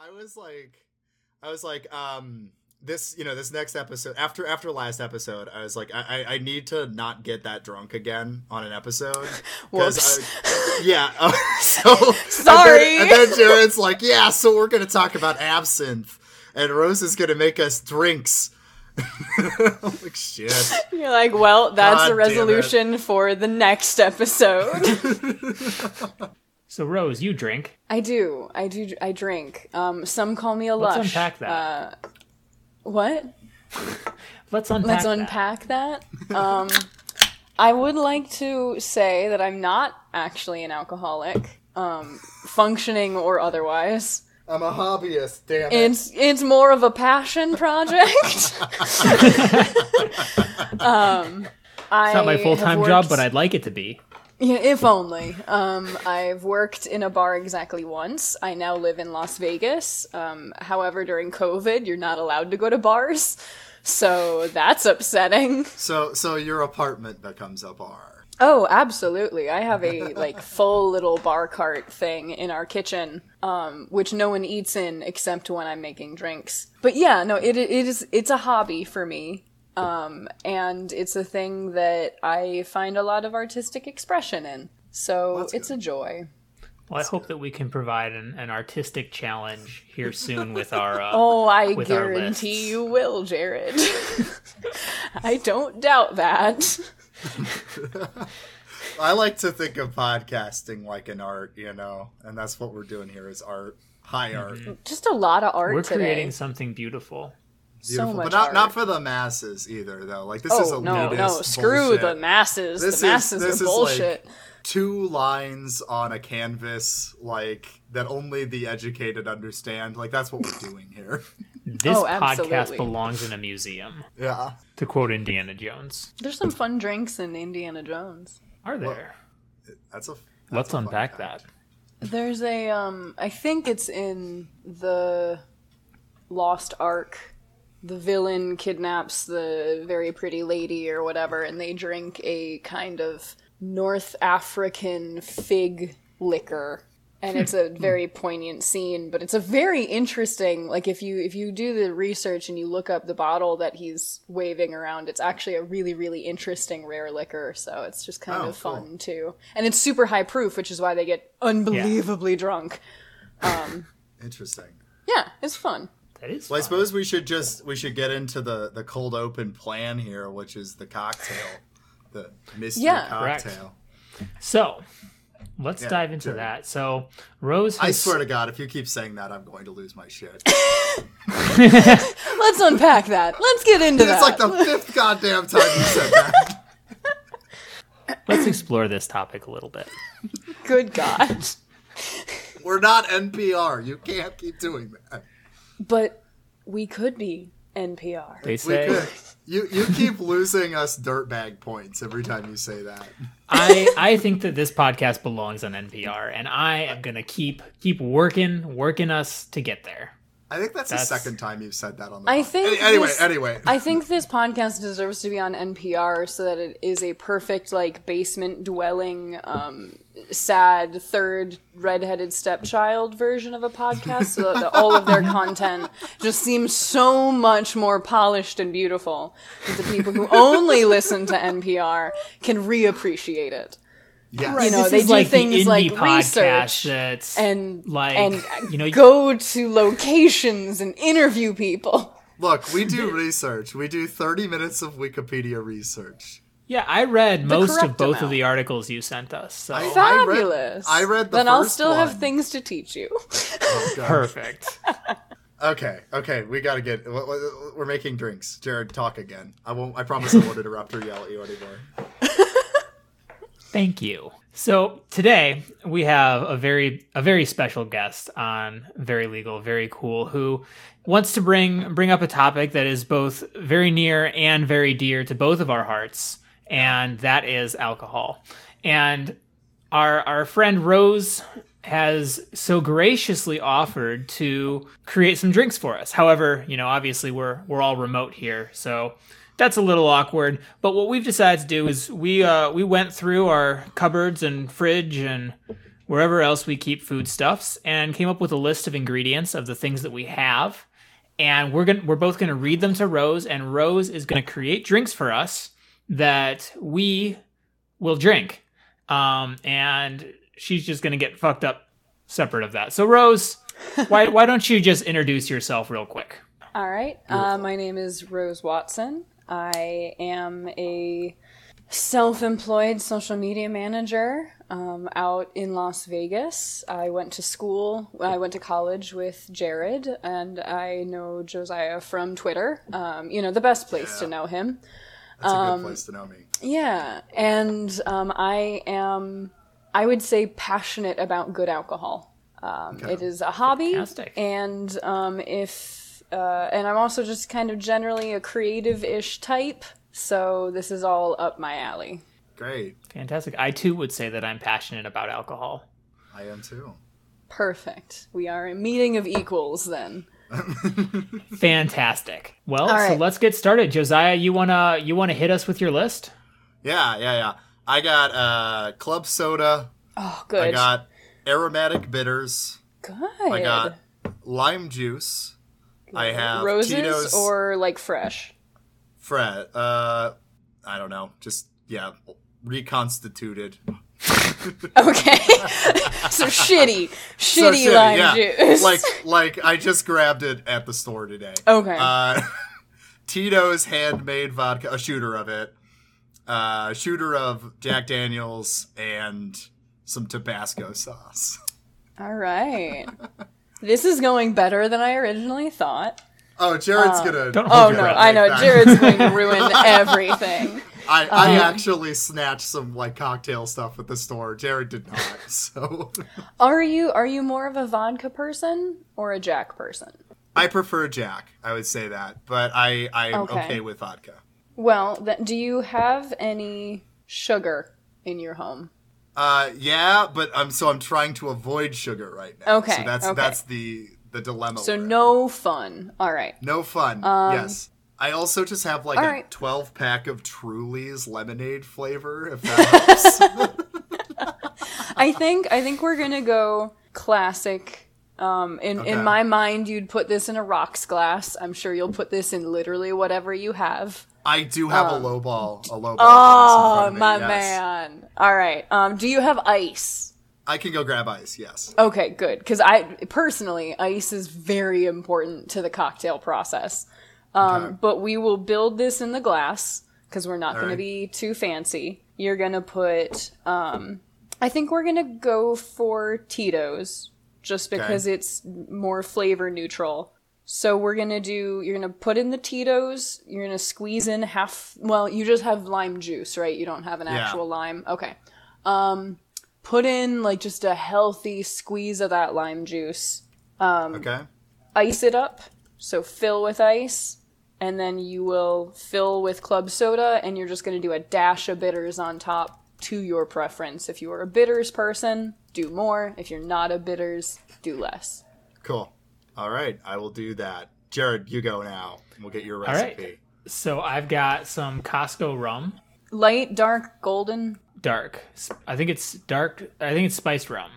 I was like, this, you know, this next episode after last episode, I was like, I need to not get that drunk again on an episode. Whoops. Sorry. And then Jared's like, yeah, so we're gonna talk about absinthe, and Rose is gonna make us drinks. I'm like, shit. You're like, well, that's the resolution for the next episode. So, Rose, you drink. I do. I drink. Some call me a lush. Let's unpack that. What? Let's unpack that. I would like to say that I'm not actually an alcoholic, functioning or otherwise. I'm a hobbyist, damn it. It's more of a passion project. It's not my full-time job, but I'd like it to be. Yeah, if only. I've worked in a bar exactly once. I now live in Las Vegas. However, during COVID, you're not allowed to go to bars. So that's upsetting. So your apartment becomes a bar. Oh, absolutely. I have a full little bar cart thing in our kitchen, which no one eats in except when I'm making drinks. But yeah, no, it's a hobby for me. And it's a thing that I find a lot of artistic expression in. So it's good. A joy. Well, I hope that we can provide an artistic challenge here soon with our I guarantee you will, Jared. I don't doubt that. I like to think of podcasting like an art, you know, and that's what we're doing here is art, high art. Just a lot of art today. We're creating something beautiful. Beautiful. So much, but not for the masses either, though. Like this is a no, screw bullshit. The masses. This is bullshit. Like 2 lines on a canvas, like that only the educated understand. Like that's what we're doing here. This podcast belongs in a museum. Yeah. To quote Indiana Jones, there's some fun drinks in Indiana Jones. Are there? Well, let's unpack that. There's a I think it's in the Lost Ark. The villain kidnaps the very pretty lady or whatever, and they drink a kind of North African fig liquor. And it's a very poignant scene, but it's a very interesting, like if you do the research and you look up the bottle that he's waving around, it's actually a really, really interesting rare liquor. So it's just kind of fun too. And it's super high proof, which is why they get unbelievably drunk. Interesting. Yeah, it's fun. Well, I suppose we should get into the cold open plan here, which is the cocktail, the mystery cocktail. Correct. So let's dive into that. So Rose, I swear to God, if you keep saying that, I'm going to lose my shit. Let's unpack that. Let's get into that. It's like the 5th goddamn time you said that. Let's explore this topic a little bit. Good God, we're not NPR. You can't keep doing that. But we could be NPR. They say you keep losing us dirtbag points every time you say that. I think that this podcast belongs on NPR, and I am gonna keep working us to get there. I think that's the second time you've said that on the podcast. Anyway. I think this podcast deserves to be on NPR so that it is a perfect, basement dwelling, sad third redheaded stepchild version of a podcast, so that all of their content just seems so much more polished and beautiful that the people who only listen to NPR can reappreciate it. Yes. You know, they do things like research and go to locations and interview people. Look, we do research. We do 30 minutes of Wikipedia research. Yeah, I read most of both of the articles you sent us. So. Fabulous. I read the first one. Then I'll still have things to teach you. Oh, God. Perfect. Okay, we gotta we're making drinks. Jared, talk again. I promise I won't interrupt or yell at you anymore. Thank you. So today we have a very special guest on Very Legal, Very Cool, who wants to bring up a topic that is both very near and very dear to both of our hearts, and that is alcohol. And our friend Rose has so graciously offered to create some drinks for us. However, you know, obviously we're all remote here, so that's a little awkward, but what we've decided to do is we went through our cupboards and fridge and wherever else we keep foodstuffs, and came up with a list of ingredients of the things that we have. And we're both going to read them to Rose, and Rose is going to create drinks for us that we will drink. And she's just going to get fucked up separate of that. So Rose, why don't you just introduce yourself real quick? All right. My name is Rose Watson. I am a self-employed social media manager out in Las Vegas. I went to college with Jared, and I know Josiah from Twitter. The best place to know him. That's a good place to know me. Yeah. And I would say, passionate about good alcohol. It is a hobby. Fantastic. And and I'm also just kind of generally a creative-ish type, so this is all up my alley. Great. Fantastic. I, too, would say that I'm passionate about alcohol. I am, too. Perfect. We are a meeting of equals, then. Fantastic. Well, right. So let's get started. Josiah, you wanna hit us with your list? Yeah. I got club soda. Oh, good. I got aromatic bitters. Good. I got lime juice. I have roses Tito's, or like fresh? Fresh. I don't know. Just, yeah, reconstituted. Okay. So shitty lime juice. Like I just grabbed it at the store today. Okay. Tito's handmade vodka, a shooter of it. Shooter of Jack Daniels and some Tabasco sauce. All right. This is going better than I originally thought. Oh, Jared's going to... Oh, no, I know. That. Jared's going to ruin everything. I actually snatched some, cocktail stuff at the store. Jared did not, so... Are you more of a vodka person or a Jack person? I prefer Jack, I would say that. But I'm okay with vodka. Well, do you have any sugar in your home? Yeah, but I'm trying to avoid sugar right now. Okay. So that's the dilemma. So no fun. All right. No fun. Yes. I also just have 12 pack of Trulys lemonade flavor, if that helps. I think we're gonna go classic. In my mind, you'd put this in a rocks glass. I'm sure you'll put this in literally whatever you have. I do have a lowball. Oh, my man. All right. Do you have ice? I can go grab ice, yes. Okay, good. Because I, personally, ice is very important to the cocktail process. But we will build this in the glass because we're not going to be too fancy. You're going to put, I think we're going to go for Tito's just because it's more flavor neutral. So you're going to put in the Tito's, you're going to squeeze in you just have lime juice, right? You don't have an actual lime. Okay. Put in just a healthy squeeze of that lime juice. Ice it up. So fill with ice, and then you will fill with club soda, and you're just going to do a dash of bitters on top to your preference. If you are a bitters person, do more. If you're not a bitters, do less. Cool. All right, I will do that. Jared, you go now. We'll get your recipe. All right. So I've got some Costco rum. Light, dark, golden? Dark. I think it's dark. I think it's spiced rum.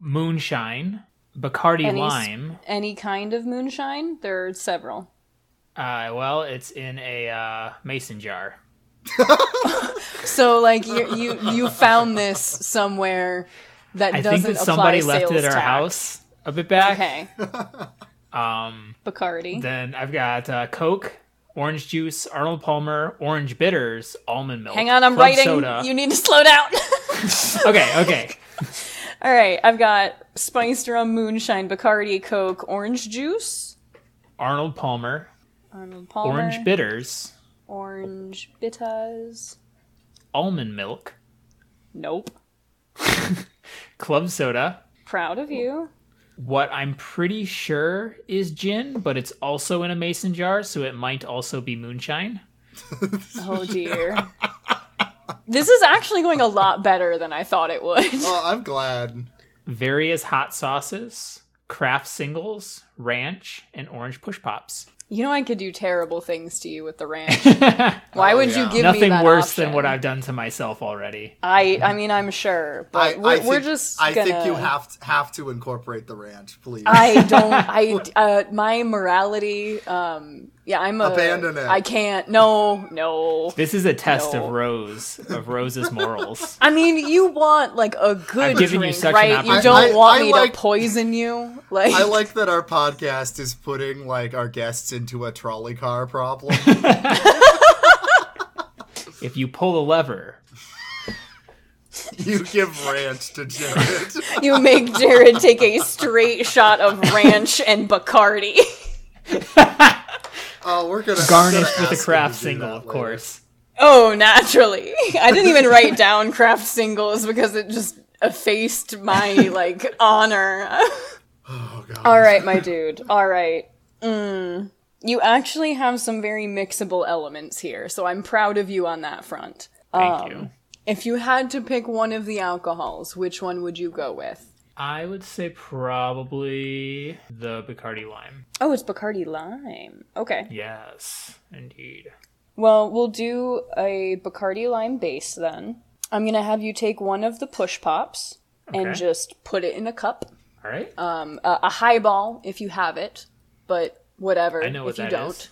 Moonshine. Bacardi lime. Any kind of moonshine? There are several. It's in a mason jar. So, you found this somewhere that doesn't apply sales tax. I think that somebody left it at our house. A bit back. Okay. Bacardi. Then I've got Coke, orange juice, Arnold Palmer, orange bitters, almond milk. Hang on, I'm writing. Soda. You need to slow down. Okay. All right, I've got spiced rum, moonshine, Bacardi, Coke, orange juice. Arnold Palmer. Orange bitters. Almond milk. Nope. Club soda. Proud of you. What I'm pretty sure is gin, but it's also in a mason jar, so it might also be moonshine. Oh, dear. This is actually going a lot better than I thought it would. Well, I'm glad. Various hot sauces, Kraft Singles, ranch, and Orange Push Pops. You know I could do terrible things to you with the ranch. Why would you give me that worse option? Than what I've done to myself already? I mean, I'm sure, but I think you have to incorporate the ranch, please. I don't. My morality. I'm abandon it. I can't. No. This is a test of Rose's morals. I mean, you want like a good drink, right? You don't want me to poison you. Like, I like that our podcast is putting like our guests into a trolley car problem. If you pull a lever, you give ranch to Jared. You make Jared take a straight shot of ranch and Bacardi. Oh, we're gonna garnish with a Kraft Single, of course. Oh, naturally. I didn't even write down Kraft Singles because it just effaced my honor. Oh God. All right, my dude. All right. You actually have some very mixable elements here, so I'm proud of you on that front. Thank you. If you had to pick one of the alcohols, which one would you go with? I would say probably the Bacardi Lime. Oh, it's Bacardi Lime. Okay. Yes, indeed. Well, we'll do a Bacardi Lime base then. I'm going to have you take one of the push pops and just put it in a cup. All right. A highball if you have it, but whatever I know what if you that don't. Is.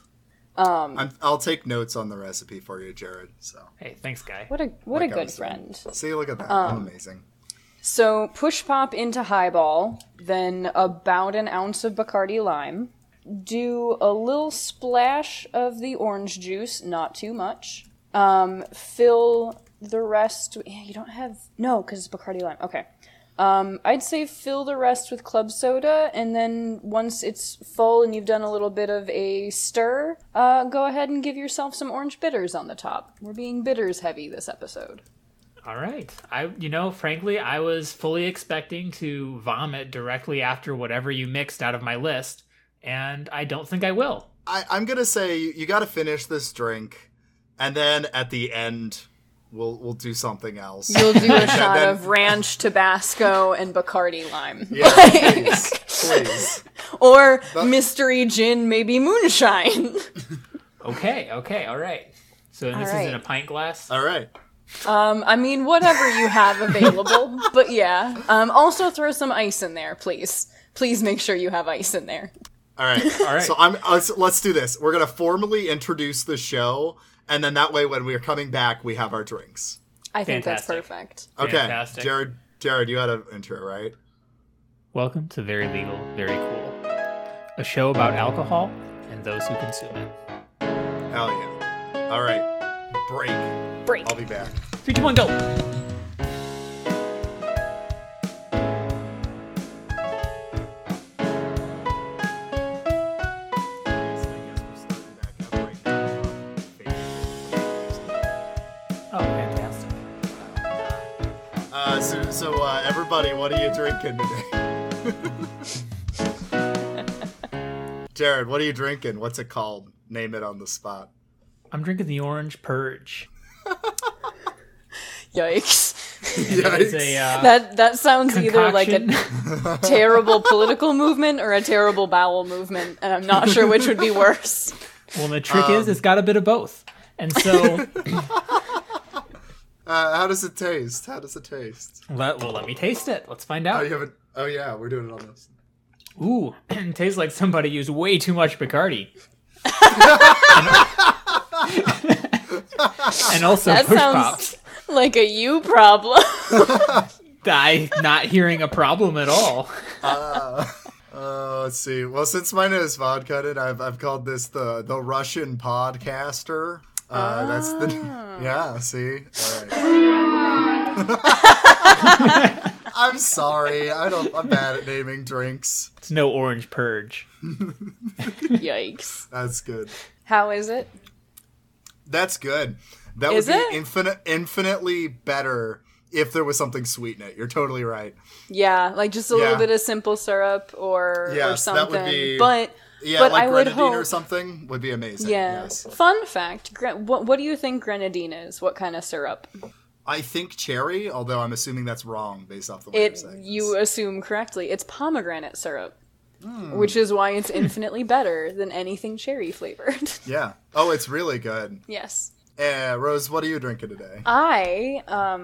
I'll take notes on the recipe for you, Jared. So hey, thanks, guy. What a good friend. See, look at that. I'm amazing. So push pop into highball, then about an ounce of Bacardi Lime. Do a little splash of the orange juice, not too much. Fill the rest. You don't have because it's Bacardi Lime. Okay. I'd say fill the rest with club soda, and then once it's full and you've done a little bit of a stir, go ahead and give yourself some orange bitters on the top. We're being bitters heavy this episode. All right. Frankly, I was fully expecting to vomit directly after whatever you mixed out of my list, and I don't think I will. I'm going to say you got to finish this drink, and then at the end, we'll do something else. You'll do a shot of ranch, Tabasco, and Bacardi Lime. Yeah, please. Or mystery gin, maybe moonshine. Okay, all right. So this is in a pint glass? All right. Whatever you have available, but yeah. Also throw some ice in there, please. Please make sure you have ice in there. All right. So let's do this. We're going to formally introduce the show, and then that way when we're coming back, we have our drinks. I think that's perfect. Okay, fantastic. Jared, you had an intro, right? Welcome to Very Legal, Very Cool, a show about alcohol and those who consume it. Hell yeah. All right. Break. I'll be back. 3, 2, 1, go. Oh, fantastic. So, everybody, what are you drinking today? Jared, what are you drinking? What's it called? Name it on the spot. I'm drinking the Orange Purge. Yikes. It's a, that sounds concoction. Either like a terrible political movement or a terrible bowel movement, and I'm not sure which would be worse. Well, the trick is it's got a bit of both. And so... How does it taste? Let me taste it. Let's find out. Oh, yeah, we're doing it on this. Ooh, it tastes like somebody used way too much Bacardi. And also that push pops. Like a you problem. I'm not hearing a problem at all. Let's see. Well, since mine is vodka, I've called this the Russian podcaster. That's the see. All right. I'm sorry. I'm bad at naming drinks. It's no Orange Purge. Yikes. That's good. How is it? That's good. That is would be it? Infinitely better if there was something sweet in it. You're totally right. Yeah, like just a little bit of simple syrup or something. That would be, but like I grenadine would hope, or something would be amazing. Yeah. Yes. Fun fact, what do you think grenadine is? What kind of syrup? I think cherry, although I'm assuming that's wrong based off the way you're saying. You assume correctly. It's pomegranate syrup. Which is why it's infinitely better than anything cherry flavored. Yeah. Oh, it's really good. Yes. Rose, what are you drinking today? I,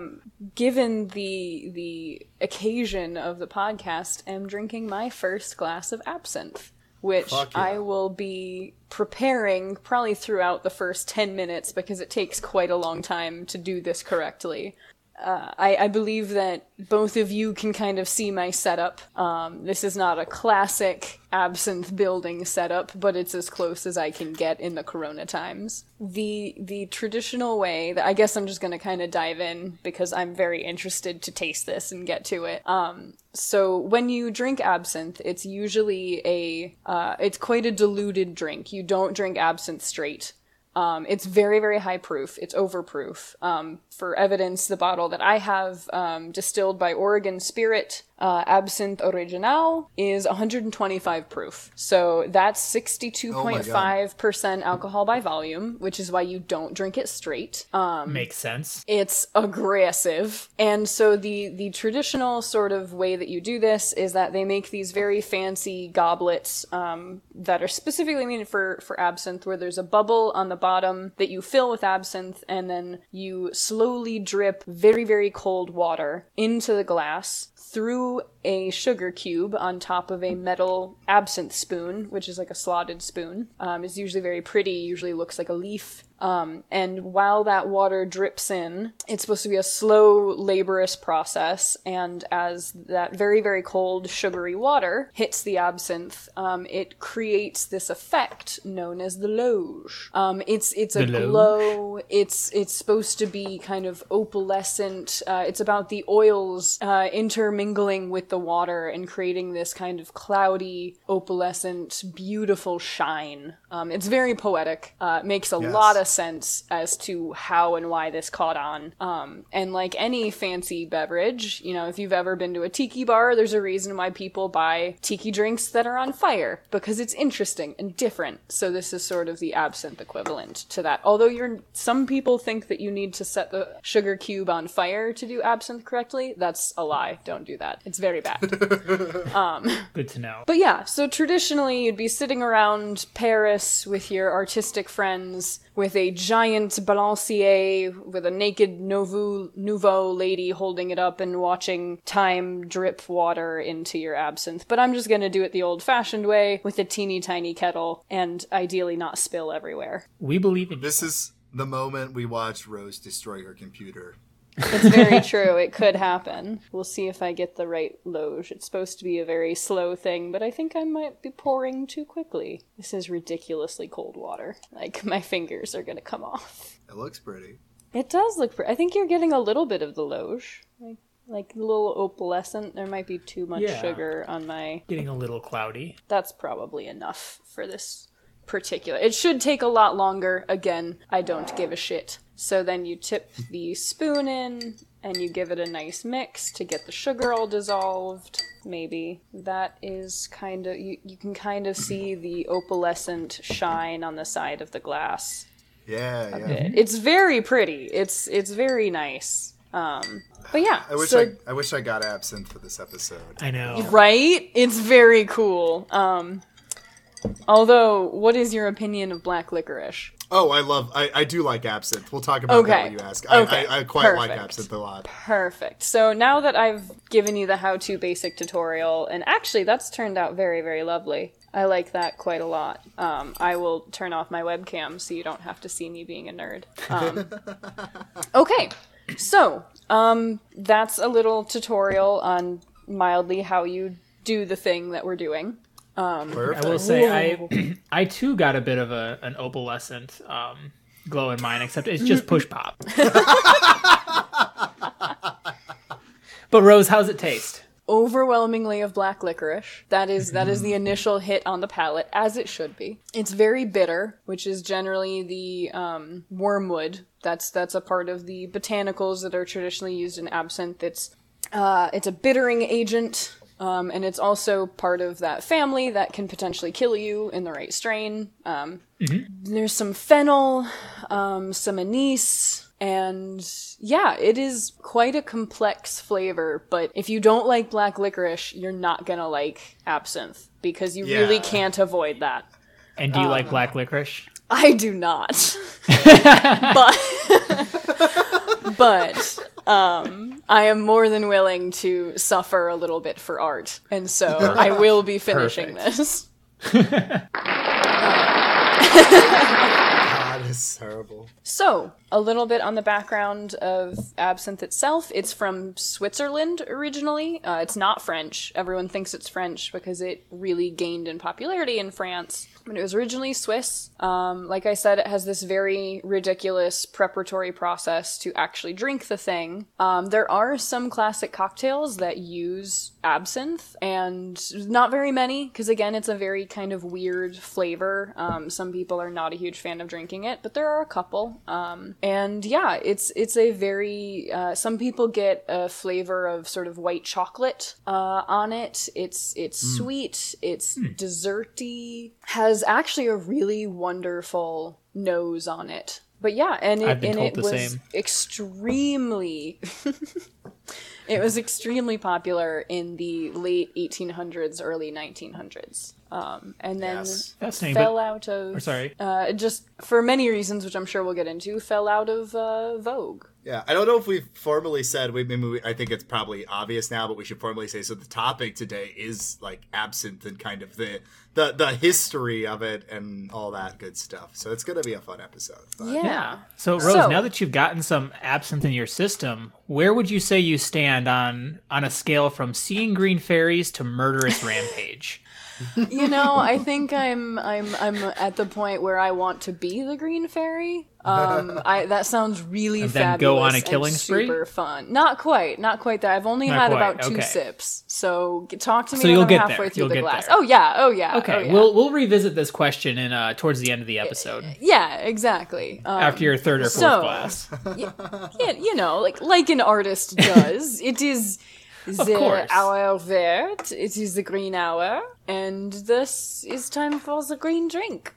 given the occasion of the podcast, am drinking my first glass of absinthe, which I will be preparing probably throughout the first 10 minutes because it takes quite a long time to do this correctly. I believe that both of you can kind of see my setup. This is not a classic absinthe building setup, but it's as close as I can get in the Corona times. The traditional way, that I guess I'm just going to kind of dive in because I'm very interested to taste this and get to it. So when you drink absinthe, it's usually it's quite a diluted drink. You don't drink absinthe straight. It's very, very high proof. It's overproof. For evidence, the bottle that I have, distilled by Oregon Spirit, Absinthe Original, is 125 proof. So that's 62.5% alcohol by volume, which is why you don't drink it straight. Makes sense. It's aggressive. And so the traditional sort of way that you do this is that they make these very fancy goblets, that are specifically made for absinthe, where there's a bubble on the bottom that you fill with absinthe, and then you slowly drip very, very cold water into the glass through a sugar cube on top of a metal absinthe spoon, which is like a slotted spoon. It's usually very pretty, usually looks like a leaf. And while that water drips in, it's supposed to be a slow, laborious process. And as that very, very cold, sugary water hits the absinthe, it creates this effect known as the loge. It's a glow. It's supposed to be kind of opalescent. It's about the oils intermingling with the water and creating this kind of cloudy, opalescent, beautiful shine. It's very poetic. Makes a lot of sense as to how and why this caught on. And like any fancy beverage, you know, if you've ever been to a tiki bar, there's a reason why people buy tiki drinks that are on fire, because it's interesting and different. So this is sort of the absinthe equivalent to that. Although some people think that you need to set the sugar cube on fire to do absinthe correctly. That's a lie. Don't do that. It's very bad. Good to know. But yeah, so traditionally you'd be sitting around Paris with your artistic friends with a giant balancier with a naked nouveau lady holding it up and watching time drip water into your absinthe. But I'm just going to do it the old-fashioned way with a teeny tiny kettle and ideally not spill everywhere. We believe in this. Is the moment we watch Rose destroy her computer. It's very true. It could happen. We'll see if I get the right loge. It's supposed to be a very slow thing, but I think I might be pouring too quickly. This is ridiculously cold water. Like, my fingers are going to come off. It looks pretty. It does look pretty. I think you're getting a little bit of the loge. Like a little opalescent. There might be too much sugar on my... Getting a little cloudy. That's probably enough for this particular... It should take a lot longer. Again, I don't give a shit. So then you tip the spoon in, and you give it a nice mix to get the sugar all dissolved, maybe. That is kind of... You can kind of see the opalescent shine on the side of the glass. Yeah. It's very pretty. It's very nice. But yeah. I wish I got absinthe for this episode. I know. Right? It's very cool. Although, what is your opinion of black licorice? Oh, I do like absinthe. We'll talk about that when you ask. I quite like absinthe a lot. Perfect. So now that I've given you the how-to basic tutorial, and actually that's turned out very, very lovely. I like that quite a lot. I will turn off my webcam so you don't have to see me being a nerd. Okay. So, that's a little tutorial on mildly how you do the thing that we're doing. I will say I too got a bit of an opalescent glow in mine, except it's just push pop. But Rose, how's it taste? Overwhelmingly of black licorice. That is the initial hit on the palate, as it should be. It's very bitter, which is generally the wormwood. That's a part of the botanicals that are traditionally used in absinthe. It's a bittering agent. And it's also part of that family that can potentially kill you in the right strain. There's some fennel, some anise, And yeah, it is quite a complex flavor, but if you don't like black licorice, you're not gonna like absinthe, because you really can't avoid that. And do you like black licorice? I do not. But I am more than willing to suffer a little bit for art, and so I will be finishing this. It's terrible. So, a little bit on the background of absinthe itself. It's from Switzerland originally. It's not French. Everyone thinks it's French because it really gained in popularity in France. When it was originally Swiss, like I said, it has this very ridiculous preparatory process to actually drink the thing. There are some classic cocktails that use absinthe, and not very many, because again, it's a very kind of weird flavor. Some people are not a huge fan of drinking it, but there are a couple. And yeah, it's a very, some people get a flavor of sort of white chocolate on it. It's sweet, it's desserty, has actually a really wonderful nose on it. But yeah, and it was extremely, it was extremely popular in the late 1800s, early 1900s. And then just for many reasons, which I'm sure we'll get into, fell out of vogue. Yeah, I don't know if we've formally said, I think it's probably obvious now, but we should formally say, so the topic today is like absinthe and kind of the history of it and all that good stuff. So it's going to be a fun episode. But. Yeah. So Rose, now that you've gotten some absinthe in your system, where would you say you stand on a scale from seeing green fairies to murderous rampage? You know, I think I'm at the point where I want to be the green fairy. That sounds really and fabulous. Then go on a killing spree. Super fun. Not quite that. I've only had about two sips. So talk to me when I'm halfway through the glass. There. Oh yeah. Okay. Oh, yeah. We'll revisit this question towards the end of the episode. Yeah, exactly. After your third or fourth glass. Yeah, you know, like an artist does. It is the hour vert. It is the green hour, and this is time for the green drink.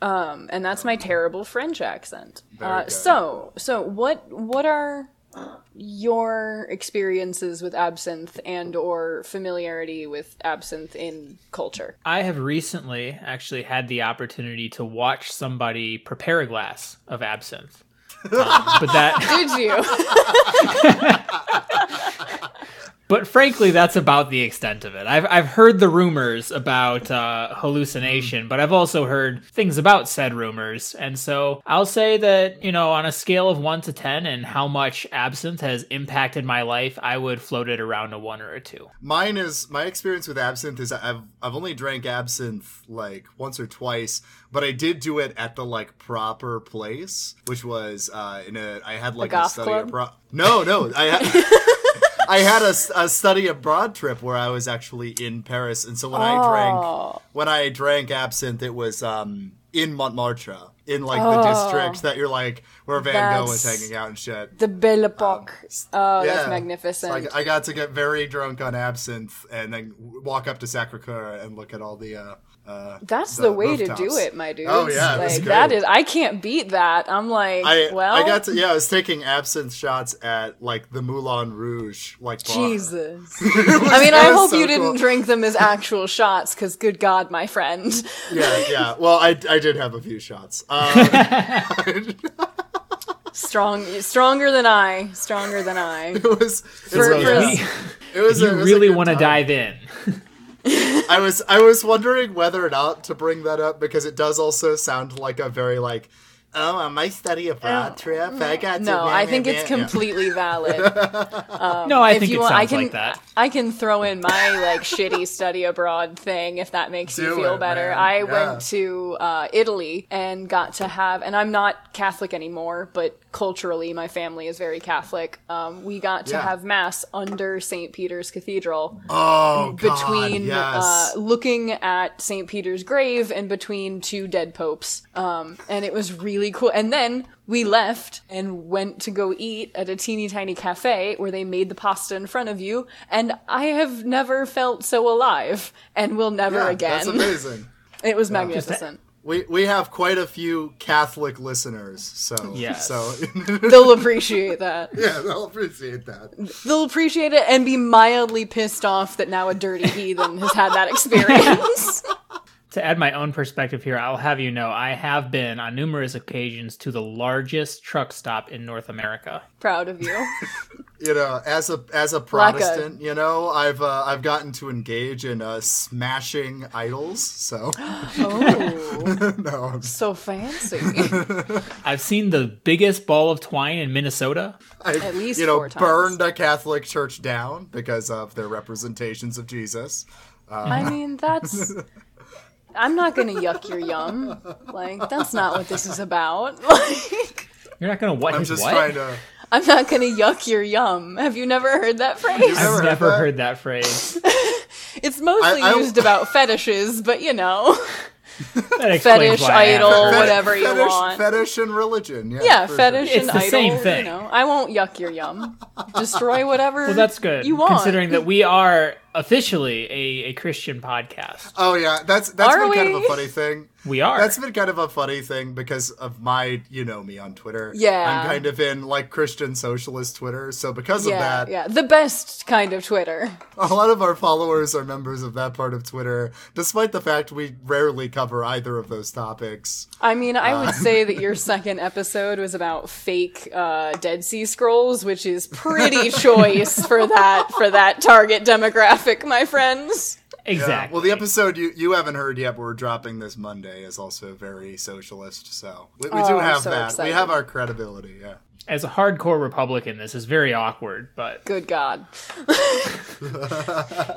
And that's my terrible French accent. So what are your experiences with absinthe and or familiarity with absinthe in culture? I have recently actually had the opportunity to watch somebody prepare a glass of absinthe. But frankly, that's about the extent of it. I've heard the rumors about hallucination, but I've also heard things about said rumors. And so I'll say that, you know, on a scale of 1 to 10 and how much absinthe has impacted my life, I would float it around a 1 or a 2. My experience with absinthe is I've only drank absinthe like once or twice, but I did do it at the like proper place, which was I had like a study abroad. No, I had a study abroad trip where I was actually in Paris, and so when I drank absinthe, it was in Montmartre, in like the district that you're like where Van Gogh was hanging out and shit. The Belle Epoque. That's magnificent. So I got to get very drunk on absinthe and then walk up to Sacré-Cœur and look at all the. That's the way rooftops. To do it, my dude. Oh yeah, like, that is. I can't beat that. I'm like, I was taking absinthe shots at like the Moulin Rouge, like bar. Jesus. I hope you didn't drink them as actual shots, because good God, my friend. Yeah. Well, I did have a few shots. Stronger than I. It was really want to dive in. I was wondering whether or not to bring that up, because it does also sound like a very like, on my study abroad trip, I got to... No, I think it's completely valid. No, I think like that. I can throw in my like shitty study abroad thing if that makes you feel better. Man. I went to Italy and got to have, and I'm not Catholic anymore, but culturally my family is very Catholic. We got to have mass under St. Peter's Cathedral. Oh, between looking at St. Peter's grave and between two dead popes. And it was really cool. And then we left and went to go eat at a teeny tiny cafe where they made the pasta in front of you, and I have never felt so alive and will never again. That's amazing. It was magnificent. We have quite a few Catholic listeners, so yes. So they'll appreciate that. Yeah, they'll appreciate that. They'll appreciate it and be mildly pissed off that now a dirty heathen has had that experience. To add my own perspective here, I'll have you know I have been on numerous occasions to the largest truck stop in North America. Proud of you. You know, as a Protestant, you know, I've gotten to engage in smashing idols. So, oh, no, so fancy. I've seen the biggest ball of twine in Minnesota. I've, at least, you know, 4 times. Burned a Catholic church down because of their representations of Jesus. I mean, that's. I'm not going to yuck your yum. Like, that's not what this is about. Like, you're not going to what? I'm just trying to... I'm not going to yuck your yum. Have you never heard that phrase? I've never heard that phrase. It's mostly used about fetishes, but you know. Fetish, idol, whatever you want. Fetish and religion. Yeah, fetish and idol. It's the same thing. You know, I won't yuck your yum. Destroy whatever. Well, that's good. You want, considering that we are officially a Christian podcast. Oh yeah, that's been kind of a funny thing. We are. That's been kind of a funny thing because of my, you know me on Twitter. Yeah. I'm kind of in like Christian socialist Twitter. So because of that. Yeah, the best kind of Twitter. A lot of our followers are members of that part of Twitter, despite the fact we rarely cover either of those topics. I mean, I would say that your second episode was about fake Dead Sea Scrolls, which is pretty choice for that target demographic, my friends. Exactly. Yeah. Well, the episode you haven't heard yet, but we're dropping this Monday, is also very socialist. So we do have that. Excited. We have our credibility. Yeah. As a hardcore Republican, this is very awkward, but... Good God.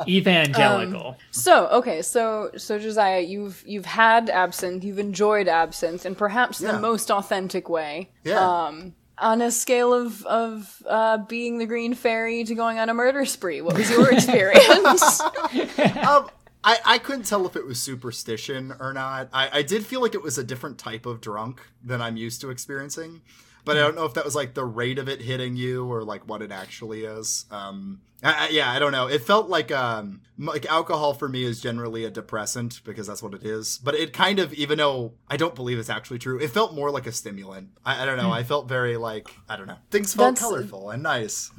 Evangelical. So Josiah, you've had absinthe, you've enjoyed absinthe, in perhaps the most authentic way. Yeah. On a scale of being the Green Fairy to going on a murder spree, what was your experience? I couldn't tell if it was superstition or not. I did feel like it was a different type of drunk than I'm used to experiencing. But I don't know if that was like the rate of it hitting you or like what it actually is. I don't know. It felt like alcohol for me is generally a depressant because that's what it is. But it kind of, even though I don't believe it's actually true, it felt more like a stimulant. I don't know. I felt very like, I don't know. Things felt colorful and nice.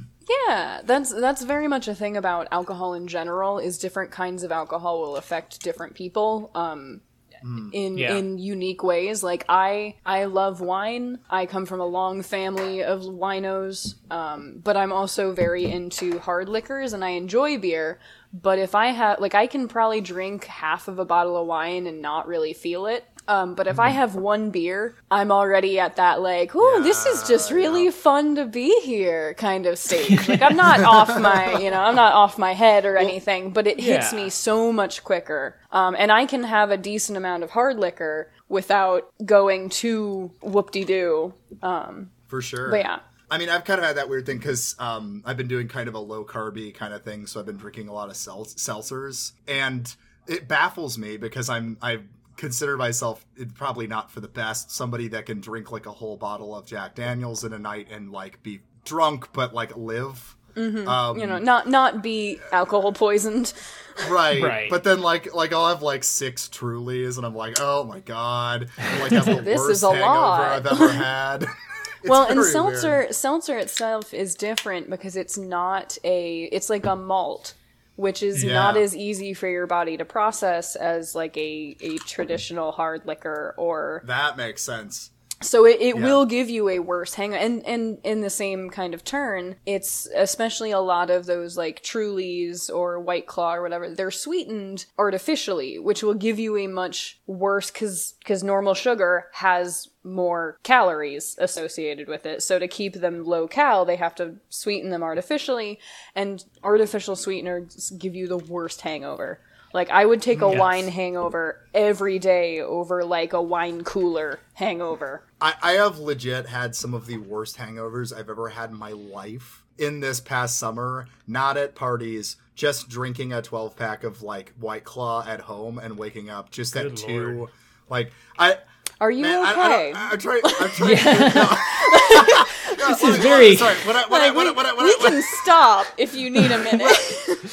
Yeah, that's very much a thing about alcohol in general, is different kinds of alcohol will affect different people. In unique ways. Like I love wine. I come from a long family of winos, but I'm also very into hard liquors and I enjoy beer. But if I have, like, I can probably drink half of a bottle of wine and not really feel it. But if I have one beer, I'm already at that, like, ooh, this is just really fun to be here kind of stage. Like, I'm not off my head or anything, but it hits me so much quicker. And I can have a decent amount of hard liquor without going too whoop-de-doo. For sure. But yeah. I mean, I've kind of had that weird thing because I've been doing kind of a low-carby kind of thing, so I've been drinking a lot of seltzers, and it baffles me because I consider myself, probably not for the best, somebody that can drink like a whole bottle of Jack Daniels in a night and like be drunk but like live. Mm-hmm. Not be alcohol poisoned. Right. But then like I'll have like 6 Trulys and I'm like, oh my God. And, like, that's the worst hangover I've ever had. Well, and seltzer itself is different because it's like a malt, which is not as easy for your body to process as like a traditional hard liquor or... That makes sense. So it will give you a worse hangover. And in the same kind of turn, it's especially a lot of those like Trulys or White Claw or whatever, they're sweetened artificially, which will give you a much worse, because normal sugar has more calories associated with it. So to keep them low cal, they have to sweeten them artificially, and artificial sweeteners give you the worst hangover. Like, I would take a wine hangover every day over, like, a wine cooler hangover. I have legit had some of the worst hangovers I've ever had in my life in this past summer. Not at parties, just drinking a 12-pack of, like, White Claw at home and waking up just at 2. Like, I... Are you okay? I'm trying. Yeah. This is very. Sorry. We can stop if you need a minute.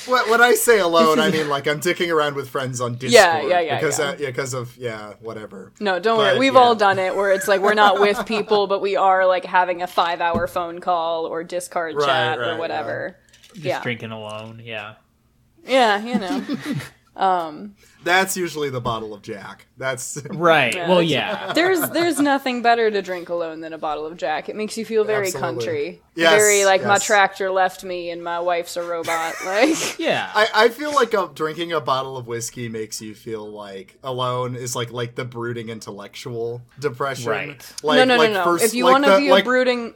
When I say alone, I mean like I'm dicking around with friends on Discord. Yeah. Because of whatever. No, don't worry. We've all done it where it's like we're not with people, but we are like having a 5-hour phone call or Discord chat or whatever. Just drinking alone. Yeah, you know. That's usually the bottle of Jack. That's right. Yeah, well, yeah. There's nothing better to drink alone than a bottle of Jack. It makes you feel very country. Yes, very like my tractor left me and my wife's a robot. Like yeah. I feel like drinking a bottle of whiskey makes you feel like alone is like the brooding intellectual depression. Right. Like, no. If you want to be a brooding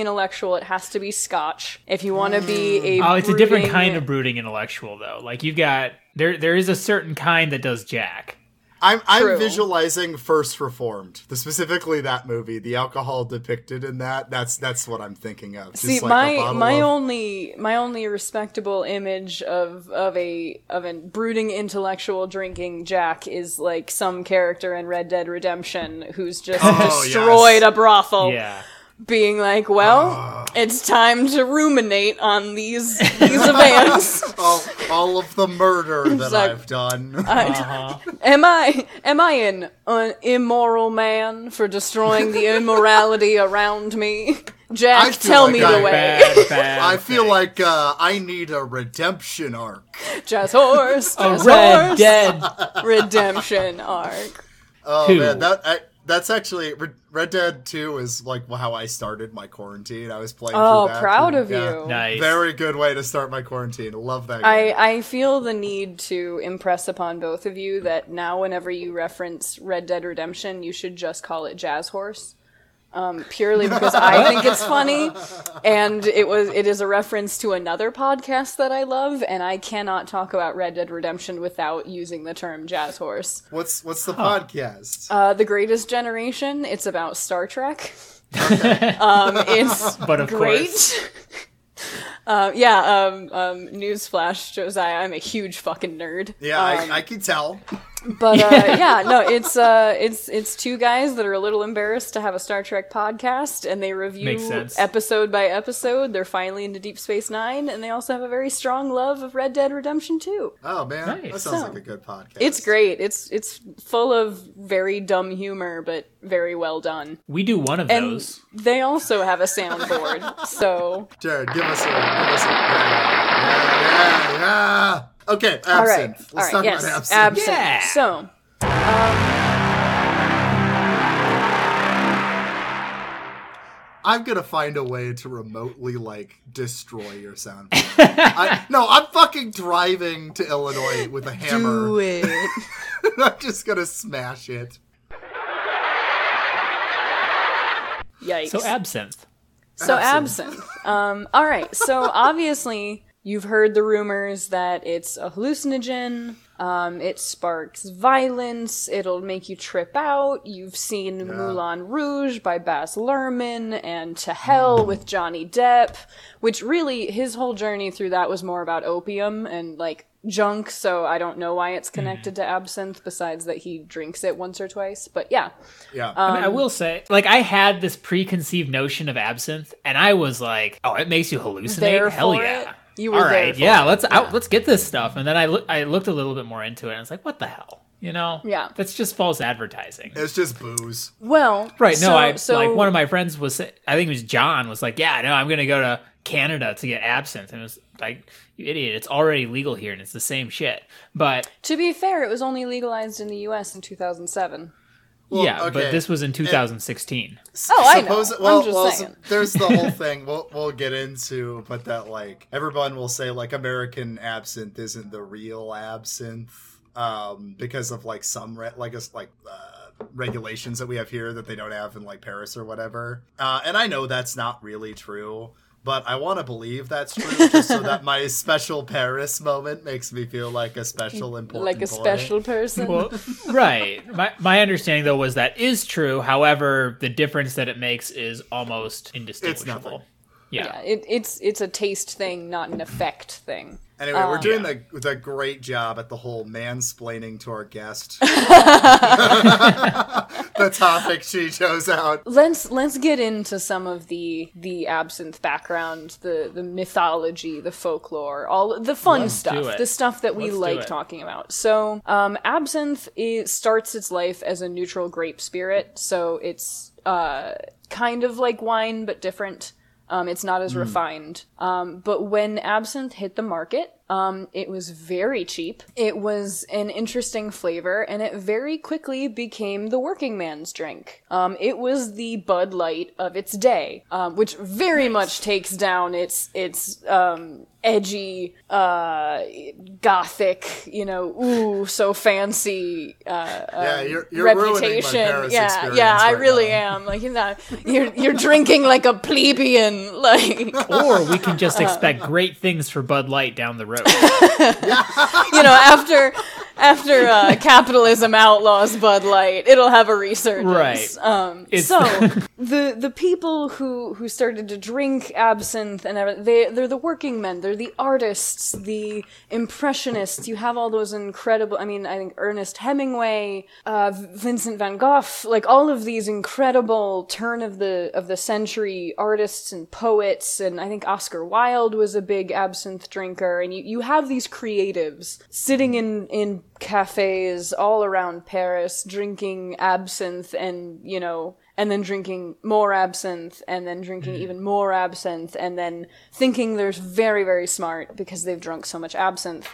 intellectual, it has to be Scotch. If you want to be it's a different kind of brooding intellectual though. Like you've got. There is a certain kind that does Jack. I'm visualizing First Reformed, specifically that movie, the alcohol depicted in that. That's what I'm thinking of. See, just like my only respectable image of a brooding intellectual drinking Jack is like some character in Red Dead Redemption who's just destroyed a brothel. Yeah. Being like, it's time to ruminate on these events. all of the murder that I've done. Am I an immoral man for destroying the immorality around me? Jack, tell me the way. Bad I feel like I need a redemption arc. Red Dead redemption arc. Oh, man, that's actually Red Dead 2 is like how I started my quarantine. I was playing through that. Oh, proud of you. Nice. Very good way to start my quarantine. Love that game. I feel the need to impress upon both of you that now whenever you reference Red Dead Redemption, you should just call it Jazz Horse. Purely because I think it's funny, and it is a reference to another podcast that I love, and I cannot talk about Red Dead Redemption without using the term Jazz Horse. What's the podcast? The Greatest Generation. It's about Star Trek. Okay. It's but of great. Course. Newsflash, Josiah, I'm a huge fucking nerd. Yeah, I can tell. But it's two guys that are a little embarrassed to have a Star Trek podcast, and they review episode by episode. They're finally into Deep Space Nine, and they also have a very strong love of Red Dead Redemption 2. Oh man, nice. That sounds like a good podcast. It's great. It's full of very dumb humor, but very well done. We do one of those. They also have a soundboard. So Jared, give us a yeah. Okay, absent. Right. Let's talk about absent. Absent. Yeah. So, I'm gonna find a way to remotely destroy your sound. I'm fucking driving to Illinois with a hammer. Do it. I'm just gonna smash it. Yikes! So absinthe. All right. So obviously. You've heard the rumors that it's a hallucinogen, it sparks violence, it'll make you trip out. You've seen Moulin Rouge by Baz Luhrmann and To Hell with Johnny Depp, which really, his whole journey through that was more about opium and, junk, so I don't know why it's connected to absinthe, besides that he drinks it once or twice, but yeah. Yeah. I will say, I had this preconceived notion of absinthe, and I was like, oh, it makes you hallucinate? Hell yeah. You were all right, yeah. Let's get this stuff, and then I looked a little bit more into it, and I was like, "What the hell?" You know? Yeah. That's just false advertising. It's just booze. Well, right? No, one of my friends was, I think it was John, was like, "Yeah, no, I'm gonna go to Canada to get absinthe," and it was like, "You idiot! It's already legal here, and it's the same shit." But to be fair, it was only legalized in the U.S. in 2007. Well, yeah, okay. But this was in 2016. I know. I'm just saying. There's the whole thing we'll get into, but that everyone will say American absinthe isn't the real absinthe because of some regulations that we have here that they don't have in Paris or whatever. And I know that's not really true. But I want to believe that's true, just so that my special Paris moment makes me feel like a special, important special person. Well, right. My understanding, though, was that is true. However, the difference that it makes is almost indistinguishable. It's nothing. Yeah. It's a taste thing, not an effect thing. Anyway, we're doing the great job at the whole mansplaining to our guest. The topic she chose out. Let's get into some of the absinthe background, the mythology, the folklore, all the fun stuff, the stuff that we like talking about. So absinthe starts its life as a neutral grape spirit, so it's kind of like wine but different. It's not as refined. But when absinthe hit the market, it was very cheap. It was an interesting flavor, and it very quickly became the working man's drink. It was the Bud Light of its day, which very much takes down its edgy, gothic, ooh, so fancy you're reputation. Ruining my Paris experience right I really now. Am. Like, you're drinking like a plebeian, like. Or we can just expect great things for Bud Light down the road. After capitalism outlaws Bud Light, it'll have a resurgence. Right. So the people who started to drink absinthe and everything, they're the working men, they're the artists, the impressionists. You have all those incredible. I mean, I think Ernest Hemingway, Vincent Van Gogh, like all of these incredible turn of the century artists and poets, and I think Oscar Wilde was a big absinthe drinker. And you have these creatives sitting in cafes all around Paris drinking absinthe and then drinking more absinthe, and then drinking even more absinthe, and then thinking they're very, very smart because they've drunk so much absinthe.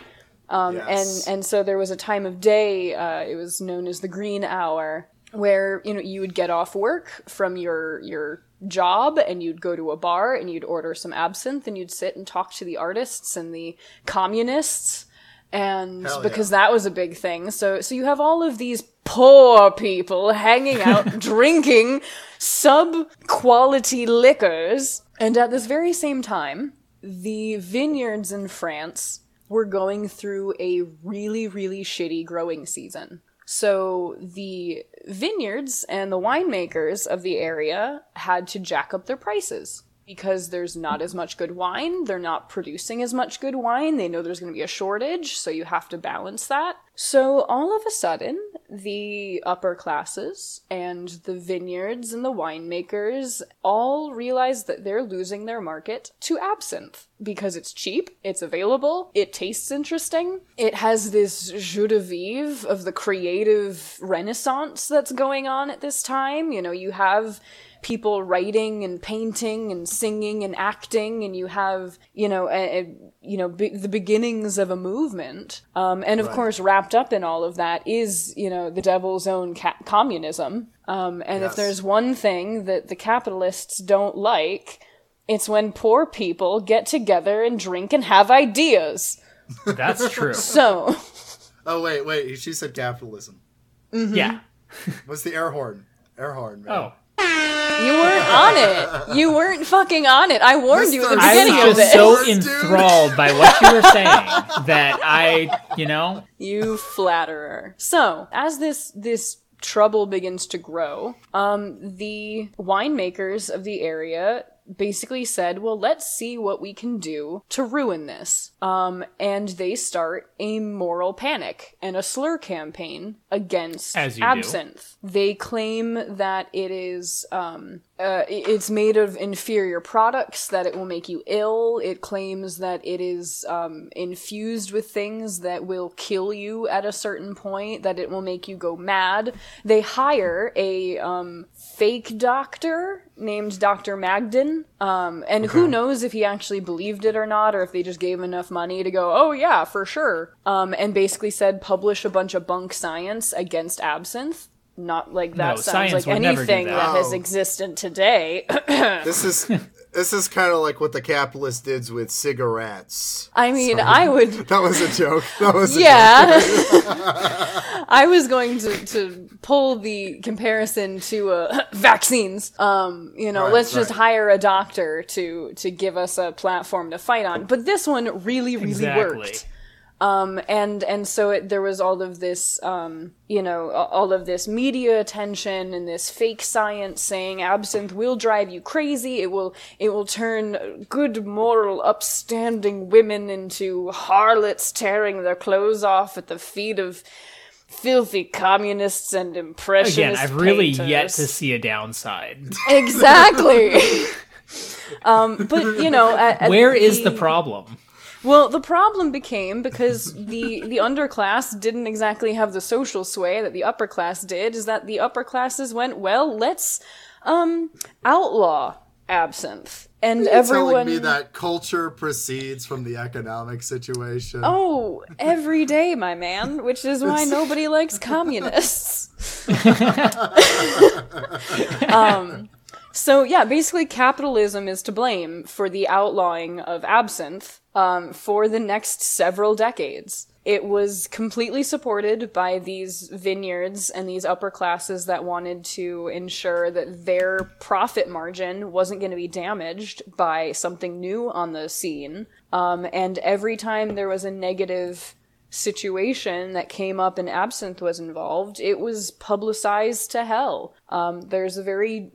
And so there was a time of day, it was known as the green hour, where you would get off work from your job, and you'd go to a bar, and you'd order some absinthe, and you'd sit and talk to the artists and the communists. And because that was a big thing. So you have all of these poor people hanging out, drinking sub-quality liquors. And at this very same time, the vineyards in France were going through a really, really shitty growing season. So the vineyards and the winemakers of the area had to jack up their prices. Because there's not as much good wine, they're not producing as much good wine, they know there's going to be a shortage, so you have to balance that. So all of a sudden, the upper classes and the vineyards and the winemakers all realize that they're losing their market to absinthe. Because it's cheap, it's available, it tastes interesting, it has this jeu de vivre of the creative renaissance that's going on at this time. You have people writing and painting and singing and acting, and you have, the beginnings of a movement. And of course, wrapped up in all of that is, the devil's own communism. If there's one thing that the capitalists don't like, it's when poor people get together and drink and have ideas. That's true. So. Oh, wait. She said capitalism. Mm-hmm. Yeah. What's the air horn? Air horn, man. Oh. You weren't on it. You weren't fucking on it. I warned you at the beginning of this. I was just so enthralled by what you were saying that I. You flatterer. So, as this trouble begins to grow, the winemakers of the area basically said, well, let's see what we can do to ruin this. And they start a moral panic and a slur campaign against absinthe. They claim that it is, it's made of inferior products, that it will make you ill. It claims that it is infused with things that will kill you at a certain point, that it will make you go mad. They hire a fake doctor named Dr. Magden, who knows if he actually believed it or not, or if they just gave him enough money to go, oh yeah, for sure, and basically said, publish a bunch of bunk science against absinthe. Not like that sounds like anything that has existed today. This is kind of like what the capitalists did with cigarettes. I mean, I would... That was a joke. Yeah. I was going to pull the comparison to vaccines. Let's just hire a doctor to give us a platform to fight on. But this one really, really worked. And so there was all of this, all of this media attention and this fake science saying absinthe will drive you crazy. It will turn good, moral, upstanding women into harlots tearing their clothes off at the feet of filthy communists and impressionist painters. Again, I've really yet to see a downside. Exactly. But, where is the problem? Well, the problem became, because the underclass didn't exactly have the social sway that the upper class did, is that the upper classes went, well, let's outlaw absinthe. And you're everyone telling me that culture proceeds from the economic situation. Oh, every day, my man, which is why nobody likes communists. So, yeah, basically capitalism is to blame for the outlawing of absinthe for the next several decades. It was completely supported by these vineyards and these upper classes that wanted to ensure that their profit margin wasn't going to be damaged by something new on the scene. And every time there was a negative situation that came up and absinthe was involved, it was publicized to hell. There's a very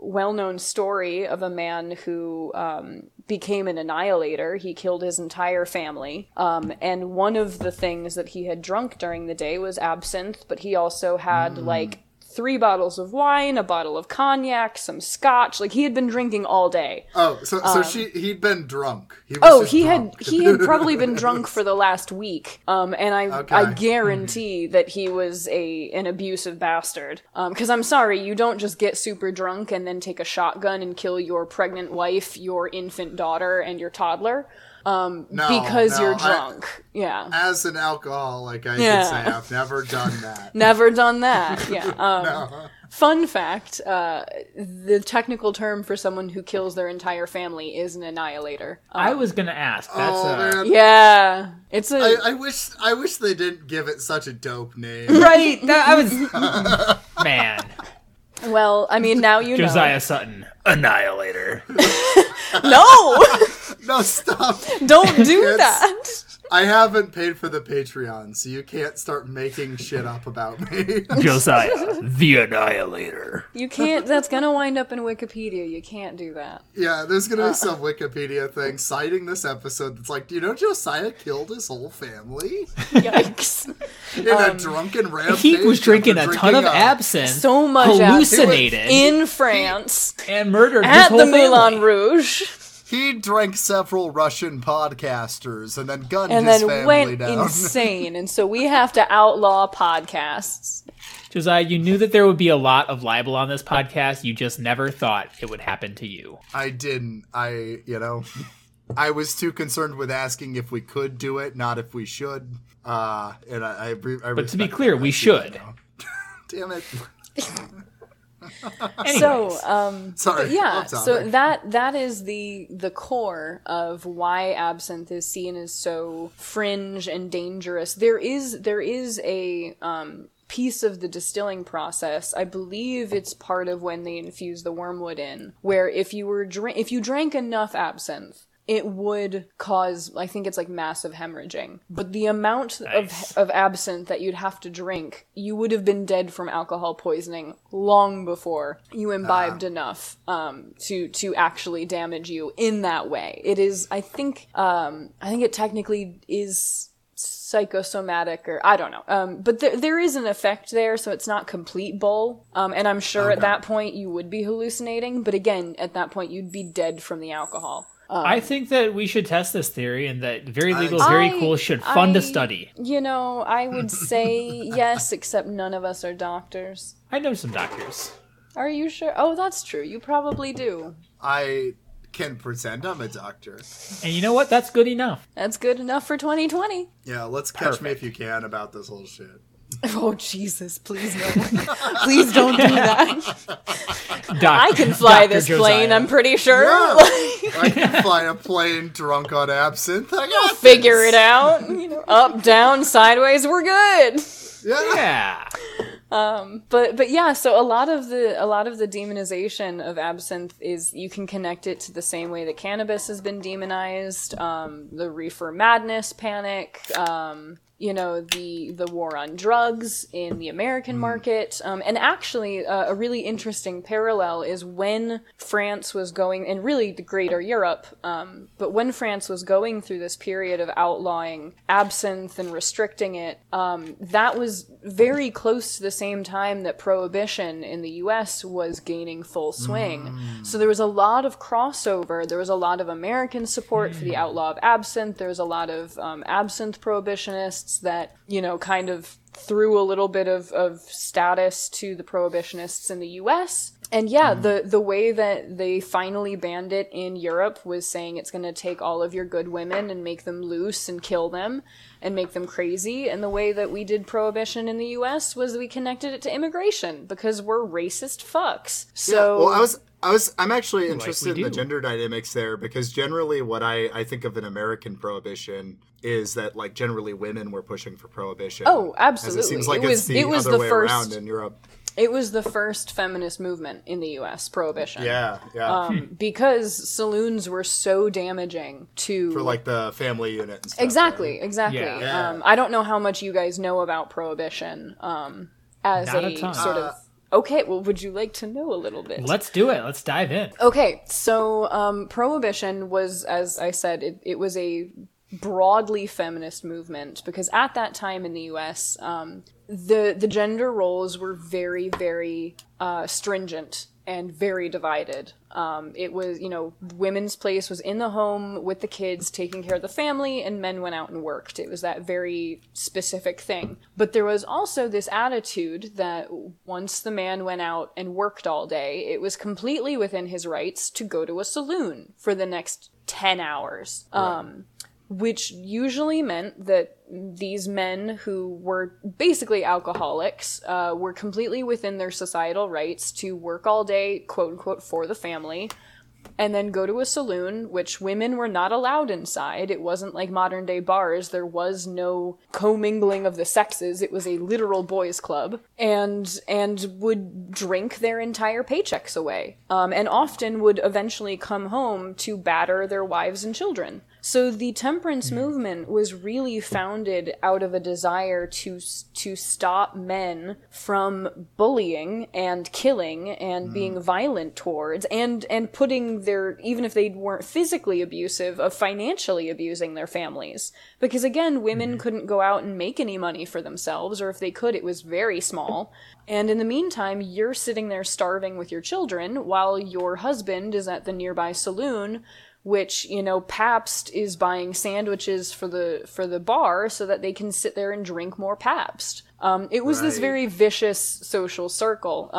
well-known story of a man who became an annihilator. He killed his entire family. And one of the things that he had drunk during the day was absinthe, but he also had like 3 bottles of wine, a bottle of cognac, some scotch. Like, he had been drinking all day. Oh, he'd been drunk. He had probably been drunk for the last week. And I guarantee that he was an abusive bastard. Because I'm sorry, you don't just get super drunk and then take a shotgun and kill your pregnant wife, your infant daughter, and your toddler. Because you're drunk. As an alcoholic, I should say I've never done that. Yeah. Fun fact, the technical term for someone who kills their entire family is an annihilator. I was going to ask. I wish they didn't give it such a dope name. Right. Man. Well, I mean, now you know. Josiah Sutton, Annihilator. No! No, stop. Don't do that. I haven't paid for the Patreon, so you can't start making shit up about me. Josiah, the Annihilator. You can't, that's going to wind up in Wikipedia. You can't do that. Yeah, there's going to be some Wikipedia thing citing this episode that's like, do you know Josiah killed his whole family? Yikes. In a drunken rampage. He was drinking a ton of absinthe. So much hallucinated. In France. And murdered his whole family. At the Moulin Rouge. He drank several Russian podcasters and then gunned his family down. And then went insane. And so we have to outlaw podcasts. Josiah, you knew that there would be a lot of libel on this podcast. You just never thought it would happen to you. I didn't. I was too concerned with asking if we could do it, not if we should. But to be clear, we should. Damn it. So, that is the core of why absinthe is seen as so fringe and dangerous. There is a piece of the distilling process. I believe it's part of when they infuse the wormwood in, where if you drank enough absinthe, it would cause, I think it's like massive hemorrhaging. But the amount of absinthe that you'd have to drink, you would have been dead from alcohol poisoning long before you imbibed enough to actually damage you in that way. It is, I think it technically is psychosomatic, or I don't know. But there is an effect there, so it's not complete bull. And I'm sure at that point you would be hallucinating. But again, at that point you'd be dead from the alcohol. I think that we should test this theory, and that Very Legal, Very Cool should fund a study. I would say yes, except none of us are doctors. I know some doctors. Are you sure? Oh, that's true. You probably do. I can pretend I'm a doctor. And you know what? That's good enough. That's good enough for 2020. Yeah, let's catch me if you can about this whole shit. Oh, Jesus, please no. Please don't do that. I can fly Dr. this Josiah. Plane, I'm pretty sure. Yeah. I can fly a plane drunk on absinthe. I'll figure it out. Up, down, sideways, we're good. Yeah. But yeah, so a lot of the demonization of absinthe is, you can connect it to the same way that cannabis has been demonized, the reefer madness panic, the war on drugs in the American market. And actually, a really interesting parallel is when France was going, and really the greater Europe, but when France was going through this period of outlawing absinthe and restricting it, that was very close to the same time that prohibition in the US was gaining full swing. So there was a lot of crossover. There was a lot of American support for the outlaw of absinthe. There was a lot of absinthe prohibitionists that, kind of threw a little bit of status to the prohibitionists in the US. And yeah, the way that they finally banned it in Europe was saying it's going to take all of your good women and make them loose and kill them and make them crazy. And the way that we did prohibition in the US was we connected it to immigration because we're racist fucks. So yeah, well, I'm actually interested in the gender dynamics there, because generally what I think of an American prohibition is that, like, generally women were pushing for prohibition. Oh, absolutely. As it seems like it was the other way around in Europe. It was the first feminist movement in the U.S., prohibition. Yeah. Because saloons were so damaging to... For, like, the family unit and stuff. Exactly. Yeah. I don't know how much you guys know about prohibition Okay, well, would you like to know a little bit? Let's do it. Let's dive in. Okay, so prohibition was, as I said, it was a broadly feminist movement, because at that time in the U.S., the gender roles were very, very stringent and very divided. It was, women's place was in the home with the kids taking care of the family, and men went out and worked. It was that very specific thing. But there was also this attitude that once the man went out and worked all day, it was completely within his rights to go to a saloon for the next 10 hours. Right. Which usually meant that these men who were basically alcoholics were completely within their societal rights to work all day, quote unquote, for the family, and then go to a saloon, which women were not allowed inside. It wasn't like modern day bars. There was no commingling of the sexes. It was a literal boys club, and would drink their entire paychecks away, and often would eventually come home to batter their wives and children. So the temperance movement was really founded out of a desire to stop men from bullying and killing and being violent towards, and putting their, even if they weren't physically abusive, of financially abusing their families. Because again, women couldn't go out and make any money for themselves, or if they could, it was very small. And in the meantime, you're sitting there starving with your children while your husband is at the nearby saloon, which, Pabst is buying sandwiches for the bar so that they can sit there and drink more Pabst. It was this very vicious social cycle.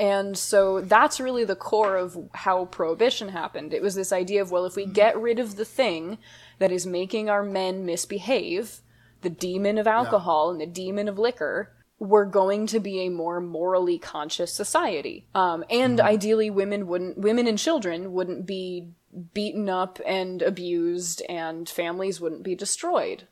And so that's really the core of how prohibition happened. It was this idea of, well, if we get rid of the thing that is making our men misbehave, the demon of alcohol and the demon of liquor, we're going to be a more morally conscious society. And ideally women and children wouldn't be beaten up and abused, and families wouldn't be destroyed.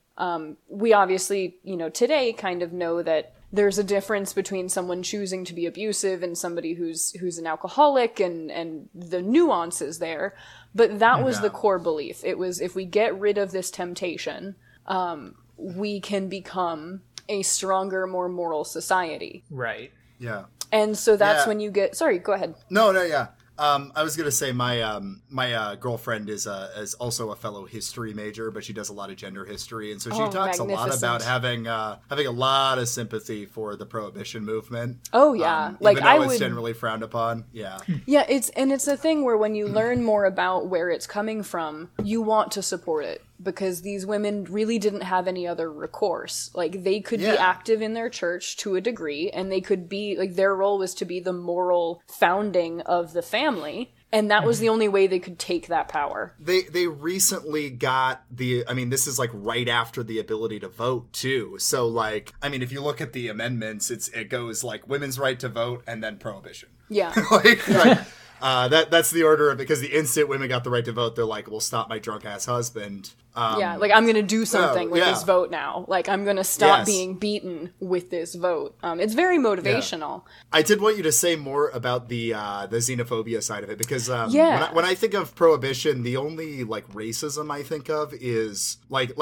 We obviously, today kind of know that there's a difference between someone choosing to be abusive and somebody who's an alcoholic, and the nuances there. But that was the core belief. It was, if we get rid of this temptation, we can become a stronger, more moral society. Right. Yeah. And so that's when you get... Sorry, go ahead. No, yeah. I was going to say my girlfriend is also a fellow history major, but she does a lot of gender history. And so she talks a lot about having a lot of sympathy for the prohibition movement. Oh, yeah. It's generally frowned upon. Yeah. Yeah. It's a thing where when you learn more about where it's coming from, you want to support it, because these women really didn't have any other recourse. Like, they could be active in their church to a degree, and they could be, like, their role was to be the moral founding of the family, and that was the only way they could take that power. They recently got this is, like, right after the ability to vote, too. So, like, if you look at the amendments, it goes, like, women's right to vote and then prohibition. Yeah. That's the order, because the instant women got the right to vote, they're like, well, stop my drunk ass husband. Yeah, like, I'm going to do something with this vote now. Like, I'm going to stop being beaten with this vote. It's very motivational. Yeah. I did want you to say more about the xenophobia side of it, because when I think of Prohibition, the only, like, racism I think of is, like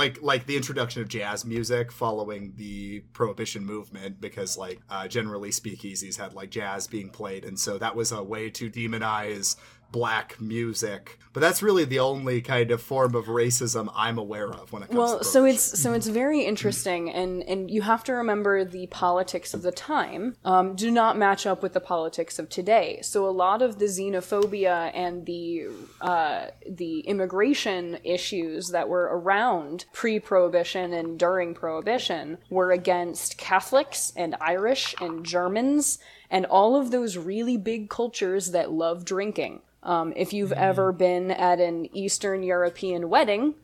the introduction of jazz music following the Prohibition movement, because, like, generally speakeasies had, like, jazz being played, and so that was a way to demonize Black music, but that's really the only kind of form of racism I'm aware of when it comes to Prohibition. So it's very interesting, and you have to remember the politics of the time do not match up with the politics of today. So a lot of the xenophobia and the immigration issues that were around pre-Prohibition and during Prohibition were against Catholics and Irish and Germans and all of those really big cultures that love drinking. If you've ever been at an Eastern European wedding,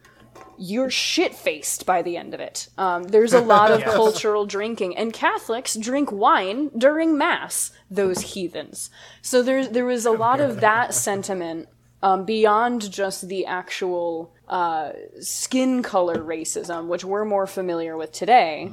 you're shit-faced by the end of it. There's a lot of cultural drinking, and Catholics drink wine during Mass, those heathens. So there was a lot of that sentiment beyond just the actual skin color racism, which we're more familiar with today.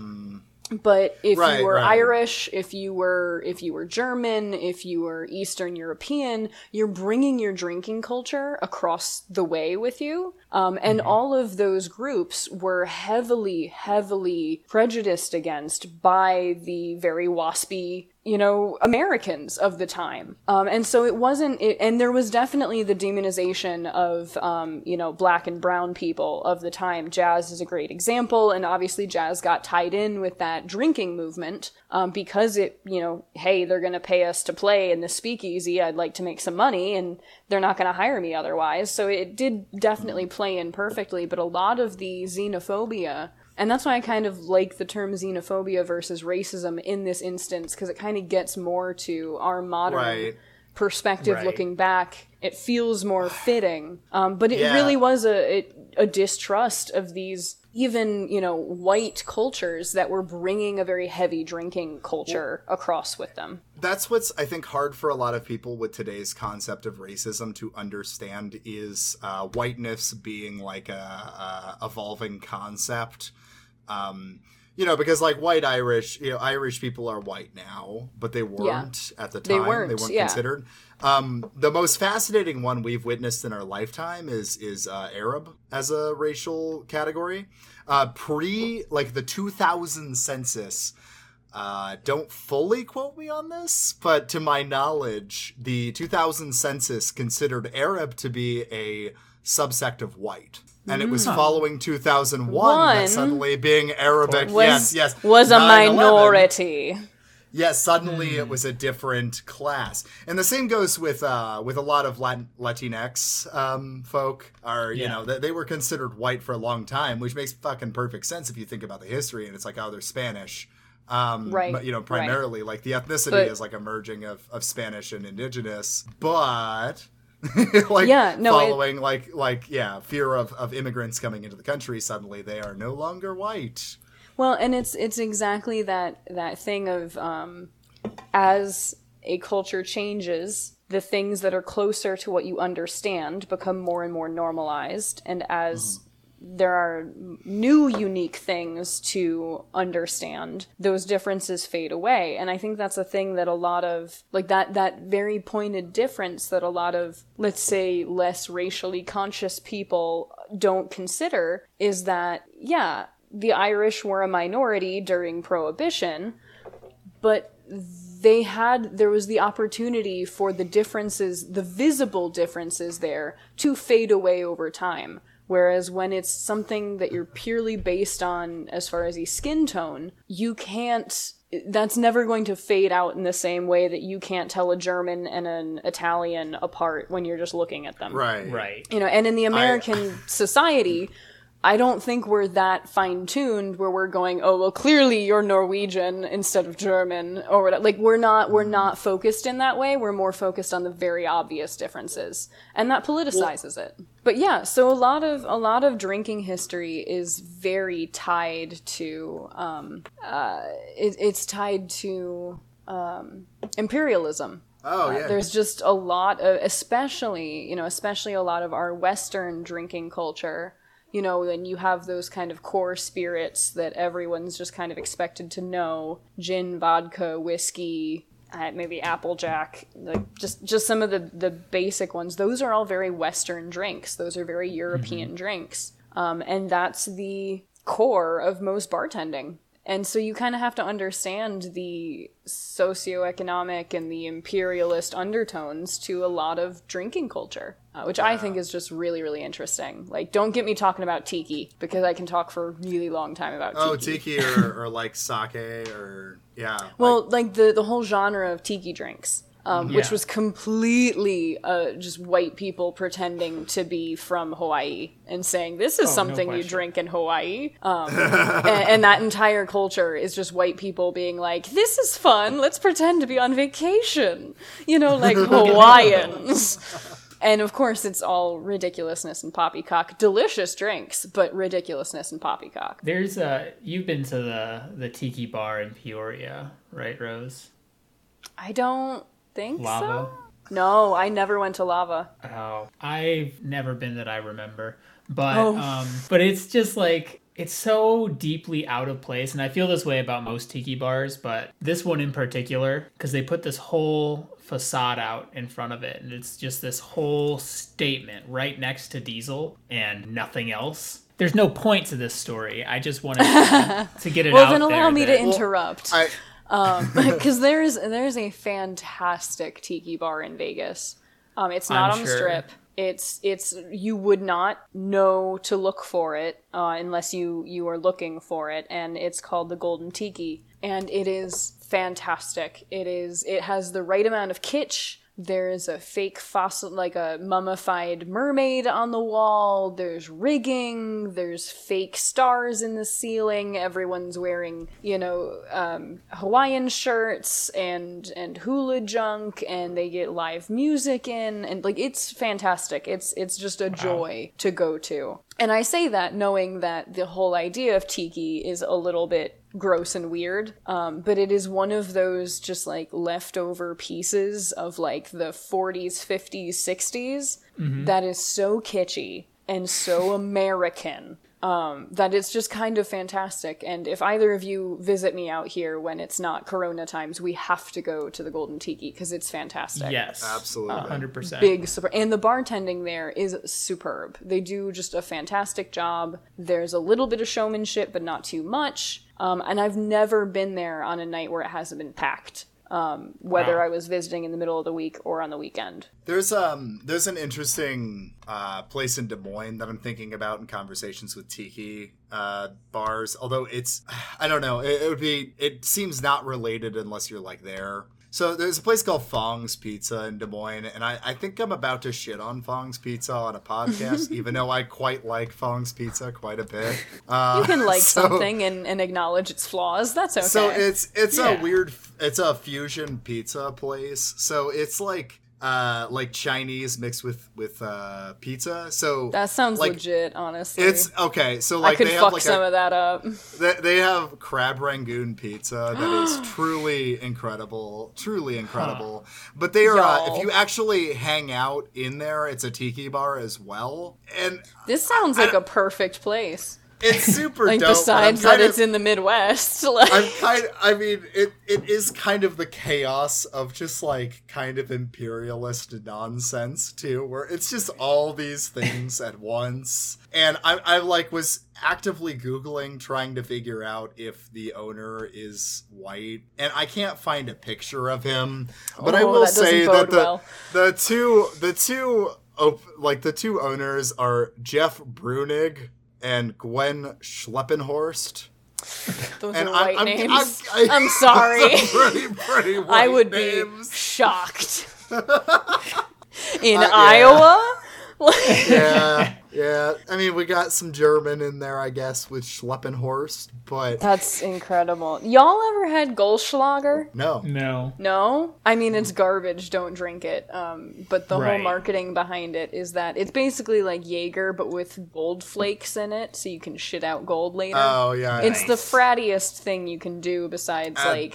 But if you were Irish, if you were German, if you were Eastern European, you're bringing your drinking culture across the way with you. And all of those groups were heavily, heavily prejudiced against by the very WASPy, Americans of the time. And so it wasn't, and there was definitely the demonization of, Black and brown people of the time. Jazz is a great example. And obviously jazz got tied in with that drinking movement because it, hey, they're going to pay us to play in the speakeasy. I'd like to make some money and they're not going to hire me otherwise. So it did definitely play in perfectly. But a lot of the xenophobia, and that's why I kind of like the term xenophobia versus racism in this instance, because it kind of gets more to our modern perspective looking back. It feels more fitting. But it really was a distrust of these even, white cultures that were bringing a very heavy drinking culture across with them. That's what's, I think, hard for a lot of people with today's concept of racism to understand is whiteness being like a evolving concept. Because like white Irish, Irish people are white now, but they weren't at the time. They weren't considered. The most fascinating one we've witnessed in our lifetime is Arab as a racial category. Pre like the 2000 census. Don't fully quote me on this, but to my knowledge, the 2000 census considered Arab to be a subsect of white. And it was following 2001 that suddenly being Arabic was a minority. Yes, suddenly it was a different class. And the same goes with a lot of Latinx folk. They were considered white for a long time, which makes fucking perfect sense if you think about the history. And it's like, oh, they're Spanish. Primarily like the ethnicity is like a merging of Spanish and indigenous. But following fear of immigrants coming into the country, suddenly they are no longer white. Well, and it's exactly that thing of as a culture changes, the things that are closer to what you understand become more and more normalized, and as there are new unique things to understand, those differences fade away. And I think that's a thing that a lot of, like that very pointed difference that a lot of, let's say, less racially conscious people don't consider is that, the Irish were a minority during Prohibition, but there was the opportunity for the differences, the visible differences there, to fade away over time. Whereas when it's something that you're purely based on as far as a skin tone, that's never going to fade out in the same way that you can't tell a German and an Italian apart when you're just looking at them. Right. And in the American society, I don't think we're that fine-tuned where we're going, oh, well, clearly you're Norwegian instead of German or whatever. Like, we're not focused in that way. We're more focused on the very obvious differences. And that politicizes it. But so a lot of drinking history is very tied to, it's tied to imperialism. Oh, yeah. There's just a lot of, especially a lot of our Western drinking culture you know, when you have those kind of core spirits that everyone's just kind of expected to know, gin, vodka, whiskey, maybe Applejack, like just some of the basic ones. Those are all very Western drinks. Those are very European drinks. And that's the core of most bartending. And so you kind of have to understand the socioeconomic and the imperialist undertones to a lot of drinking culture, which I think is just really, really interesting. Like, don't get me talking about tiki, because I can talk for a really long time about tiki. Oh, tiki or like sake or, yeah. Well, like the whole genre of tiki drinks, which was completely just white people pretending to be from Hawaii and saying, this is something you drink in Hawaii. And that entire culture is just white people being like, this is fun. Let's pretend to be on vacation. You know, like Hawaiians. And of course, it's all ridiculousness and poppycock. Delicious drinks, but ridiculousness and poppycock. There's you've been to the tiki bar in Peoria, right, Rose? I don't think Lava? So. No, I never went to Lava. Oh, I've never been that I remember. But but it's just like, it's so deeply out of place. And I feel this way about most tiki bars, but this one in particular, because they put this whole facade out in front of it. And it's just this whole statement right next to Diesel and nothing else. There's no point to this story. I just wanted to get it out there. Well, then allow me to interrupt. Because there's a fantastic tiki bar in Vegas. It's not on the Strip. It's you would not know to look for it unless you are looking for it, and it's called the Golden Tiki, and it is fantastic. It has the right amount of kitsch. There's a fake fossil, like a mummified mermaid on the wall. There's rigging. There's fake stars in the ceiling. Everyone's wearing, Hawaiian shirts and hula junk, and they get live music in, and like it's fantastic. It's just a joy to go to. And I say that knowing that the whole idea of tiki is a little bit gross and weird, but it is one of those just like leftover pieces of like the 40s, 50s, 60s that is so kitschy and so American that it's just kind of fantastic. And if either of you visit me out here when it's not Corona times, we have to go to the Golden Tiki because it's fantastic. Yes, absolutely, 100%. Big support, and the bartending there is superb. They do just a fantastic job. There's a little bit of showmanship, but not too much. And I've never been there on a night where it hasn't been packed, whether I was visiting in the middle of the week or on the weekend. There's an interesting place in Des Moines that I'm thinking about in conversations with tiki bars, although it's, I don't know, it seems not related unless you're like there. So there's a place called Fong's Pizza in Des Moines, and I think I'm about to shit on Fong's Pizza on a podcast, even though I quite like Fong's Pizza quite a bit. You can like something and acknowledge its flaws. That's okay. So it's a fusion pizza place. So it's like Chinese mixed with pizza. So that sounds like, legit, honestly. It's okay. So like I could fuck some of that up. They have crab rangoon pizza that is truly incredible. But they are if you actually hang out in there, it's a tiki bar as well. And this sounds like a perfect place. It's super like dope. Besides that, it's in the Midwest. Like, it is kind of the chaos of just like kind of imperialist nonsense too, where it's just all these things at once. And I like was actively Googling trying to figure out if the owner is white, and I can't find a picture of him. But I will say that the two owners are Jeff Brunig and Gwen Schleppenhorst. Those and are white names. I'm sorry. Pretty white I would names. Be shocked. In Iowa? Yeah. I mean, we got some German in there, I guess, with Schleppenhorst, but... That's incredible. Y'all ever had Goldschlager? No? I mean, it's garbage. Don't drink it. But the whole marketing behind it is that it's basically like Jaeger, but with gold flakes in it, so you can shit out gold later. Oh, yeah. It's the frattiest thing you can do besides, I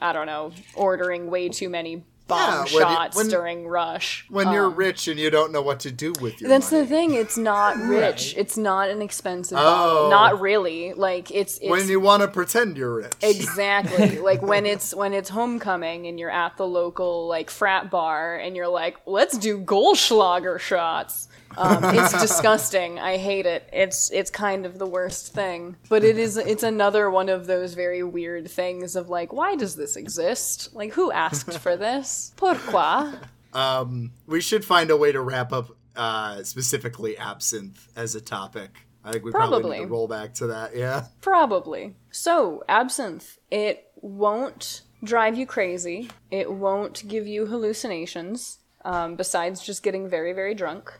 don't know, ordering way too many bomb shots during Rush. When you're rich and you don't know what to do with your money. That's the thing. It's not rich. Right. It's not an expensive bomb. Not really. Like it's when you want to pretend you're rich. Exactly. Like when it's homecoming and you're at the local like frat bar and you're like, let's do Goldschlager shots. It's disgusting. I hate it. It's kind of the worst thing. But it's another one of those very weird things of like, why does this exist? Like, who asked for this? Pourquoi? We should find a way to wrap up specifically absinthe as a topic. I think we probably need to roll back to that, yeah? Probably. So, absinthe. It won't drive you crazy. It won't give you hallucinations. Besides just getting very, very drunk.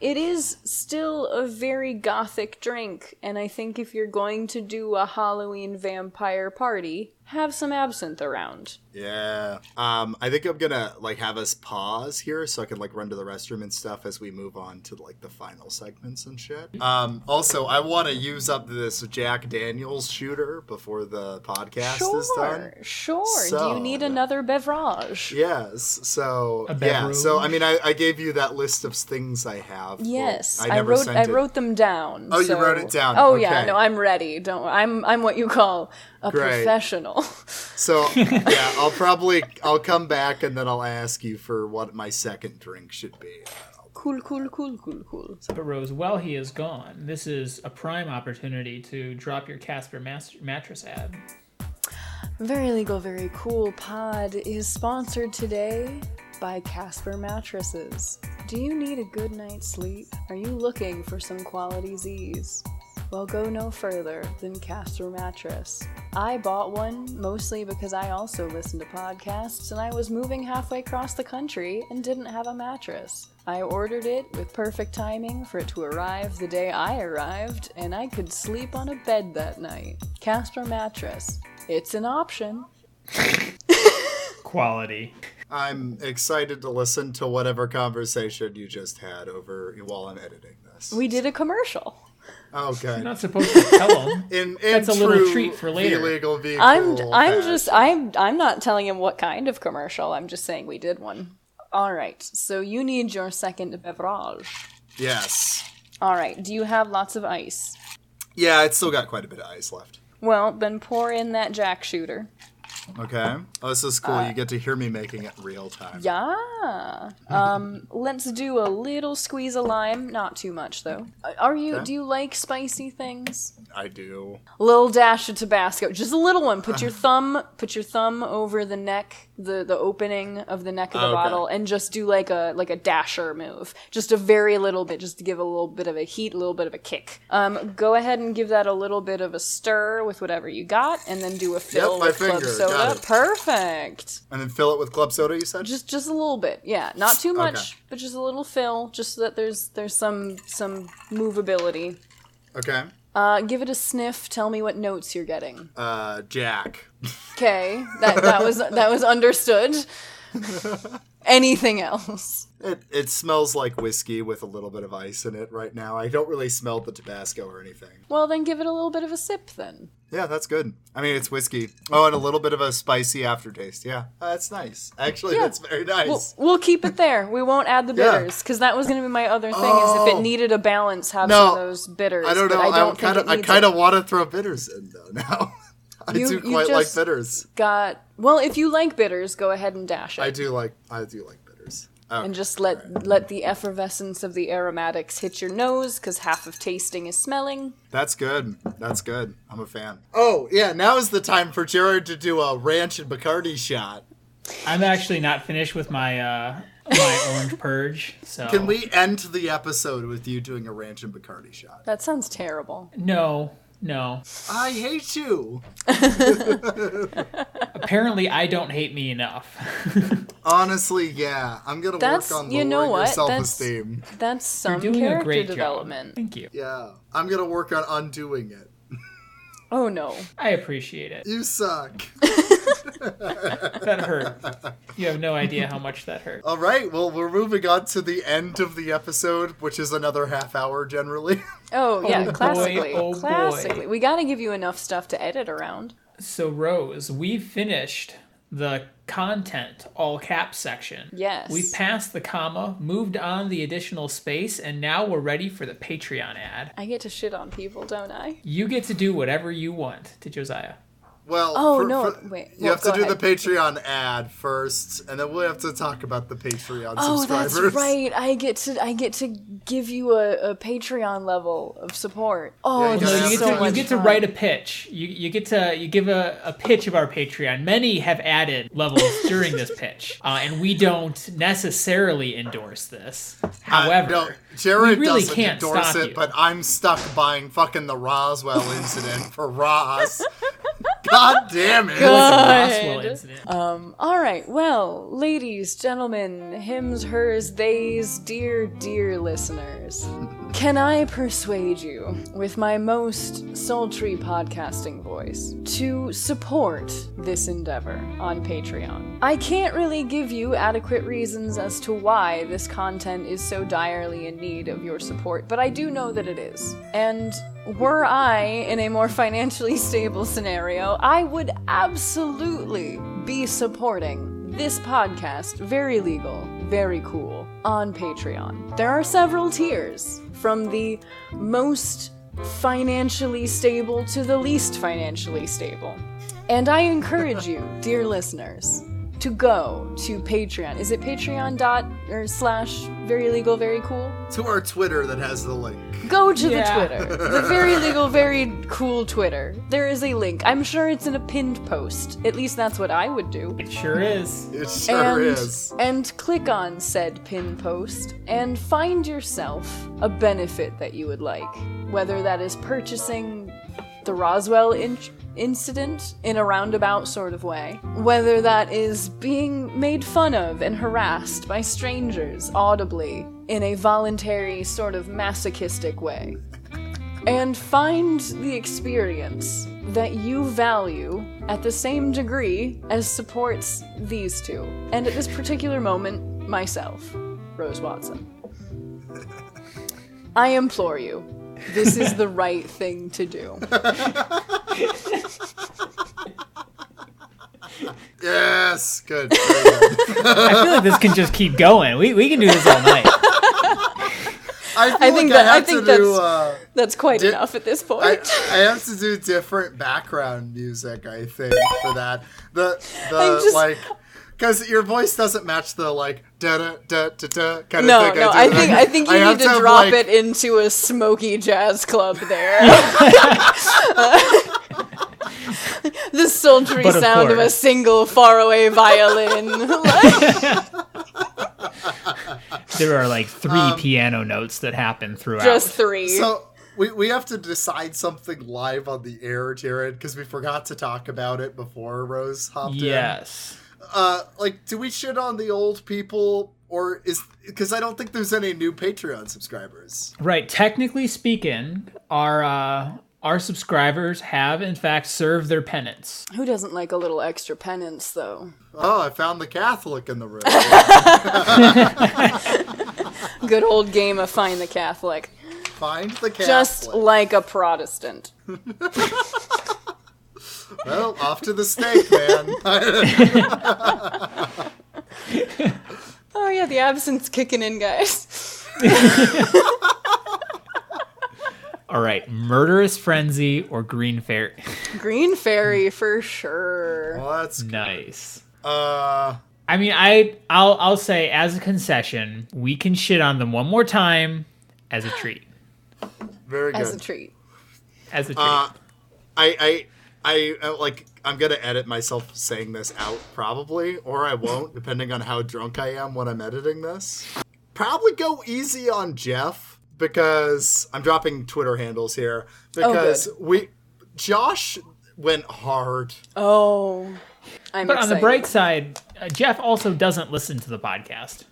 It is still a very gothic drink, and I think if you're going to do a Halloween vampire party, have some absinthe around. Yeah. I think I'm gonna have us pause here so I can run to the restroom and stuff as we move on to the final segments and shit. Also, I want to use up this Jack Daniels shooter before the podcast is done. Sure. So, do you need another beverage? Yes. So yeah. So I gave you that list of things I have. Yes. I wrote them down. Oh, so. You wrote it down. Oh okay. Yeah. No, I'm ready. I'm what you call a professional. So yeah, I'll come back and then I'll ask you for what my second drink should be. Cool. But Rose, while he is gone, this is a prime opportunity to drop your Casper mattress ad. Very Legal, Very Cool Pod is sponsored today by Casper Mattresses. Do you need a good night's sleep? Are you looking for some quality Z's? Well, go no further than Casper Mattress. I bought one mostly because I also listen to podcasts and I was moving halfway across the country and didn't have a mattress. I ordered it with perfect timing for it to arrive the day I arrived, and I could sleep on a bed that night. Casper Mattress. It's an option. Quality. I'm excited to listen to whatever conversation you just had while I'm editing this. We did a commercial. Okay. You're not supposed to tell him. That's a little treat for later. Illegal Vehicle. I'm not telling him what kind of commercial. I'm just saying we did one. All right. So you need your second beverage. Yes. All right. Do you have lots of ice? Yeah, it's still got quite a bit of ice left. Well, then pour in that Jack shooter. Okay. Oh, this is cool. You get to hear me making it real time. Yeah. Let's do a little squeeze of lime. Not too much, though. Do you like spicy things? I do. A little dash of Tabasco. Just a little one. Put your thumb over the neck, the opening of the neck of the bottle, and just do like a dasher move. Just a very little bit, just to give a little bit of a heat, a little bit of a kick. Go ahead and give that a little bit of a stir with whatever you got, and then do a fill with club soda. Perfect. And then fill it with club soda, you said? Just a little bit, yeah. Not too much, but just a little fill, just so that there's some movability. Okay. Give it a sniff. Tell me what notes you're getting. Jack. Okay, that was understood. Anything else? It smells like whiskey with a little bit of ice in it right now. I don't really smell the Tabasco or anything. Well, then give it a little bit of a sip then. Yeah, that's good. I mean, it's whiskey. Oh, and a little bit of a spicy aftertaste. Yeah, that's nice. Actually, that's very nice. We'll keep it there. We won't add the bitters, because that was going to be my other thing, is if it needed a balance, have some of those bitters. I don't know. I kind of want to throw bitters in, though, now. I do like bitters. Well, if you like bitters, go ahead and dash it. I do like bitters. Okay. And just let the effervescence of the aromatics hit your nose, because half of tasting is smelling. That's good. I'm a fan. Oh, yeah, now is the time for Jared to do a ranch and Bacardi shot. I'm actually not finished with my my orange purge. So can we end the episode with you doing a ranch and Bacardi shot? That sounds terrible. No. I hate you. Apparently, I don't hate me enough. Honestly, yeah. I'm going to work on lowering your self-esteem. That's some character development. Job. Thank you. Yeah. I'm going to work on undoing it. Oh, no. I appreciate it. You suck. That hurt. You have no idea how much that hurt. All right, well, we're moving on to the end of the episode, which is another half hour generally. Oh, yeah, classically. Boy, classically. Boy. We got to give you enough stuff to edit around. So, Rose, we finished the content all caps section. Yes. We passed the comma, moved on the additional space, and now we're ready for the Patreon ad. I get to shit on people, don't I? You get to do whatever you want to Josiah. Well, wait. You have to do the Patreon ad first, and then we'll have to talk about the Patreon subscribers. Oh, that's right. I get to give you a Patreon level of support. Oh, yeah, you get to write a pitch. You give a pitch of our Patreon. Many have added levels during this pitch, and we don't necessarily endorse this. However, Jared really doesn't endorse it, but I'm stuck buying fucking the Roswell incident for Ross. God damn it! Good. All right. Well, ladies, gentlemen, hims, hers, theys, dear, dear listeners, can I persuade you with my most sultry podcasting voice to support this endeavor on Patreon? I can't really give you adequate reasons as to why this content is so direly in need of your support, but I do know that it is. And were I in a more financially stable scenario, I would absolutely be supporting this podcast, Very Legal, Very Cool, on Patreon. There are several tiers, from the most financially stable to the least financially stable. And I encourage you, dear listeners, to go to Patreon. Is it patreon.com/Very Legal Very Cool? To our Twitter that has the link. Go to the Twitter. The Very Legal Very Cool Twitter. There is a link. I'm sure it's in a pinned post. At least that's what I would do. It sure is. It sure is. And click on said pinned post and find yourself a benefit that you would like. Whether that is purchasing the Roswell incident in a roundabout sort of way, whether that is being made fun of and harassed by strangers audibly in a voluntary sort of masochistic way, and find the experience that you value at the same degree as supports these two, and at this particular moment, myself, Rose Watson. I implore you, this is the right thing to do. Yes, good. I feel like this can just keep going. We can do this all night. I think that's enough at this point. I have to do different background music, I think, for that. Because your voice doesn't match the da-da-da-da-da kind of thing. No, I think you need to drop it into a smoky jazz club there. The sultry sound of a single faraway violin. There are three piano notes that happen throughout. Just three. So we have to decide something live on the air, Jared, because we forgot to talk about it before Rose hopped in. Yes. Do we shit on the old people, or is, because I don't think there's any new Patreon subscribers. Right. Technically speaking, our subscribers have in fact served their penance. Who doesn't like a little extra penance, though? Oh, I found the Catholic in the room. Good old game of find the Catholic. Find the Catholic. Just like a Protestant. Well, off to the stake, man. Oh, yeah, the absinthe kicking in, guys. All right, Murderous Frenzy or Green Fairy? Green Fairy, for sure. Well, that's nice. Good. I mean, I'll say, as a concession, we can shit on them one more time as a treat. Very good. As a treat. I'm going to edit myself saying this out probably, or I won't, depending on how drunk I am when I'm editing this. Probably go easy on Jeff, because I'm dropping Twitter handles here, because Josh went hard. Oh, I'm excited. On the bright side, Jeff also doesn't listen to the podcast.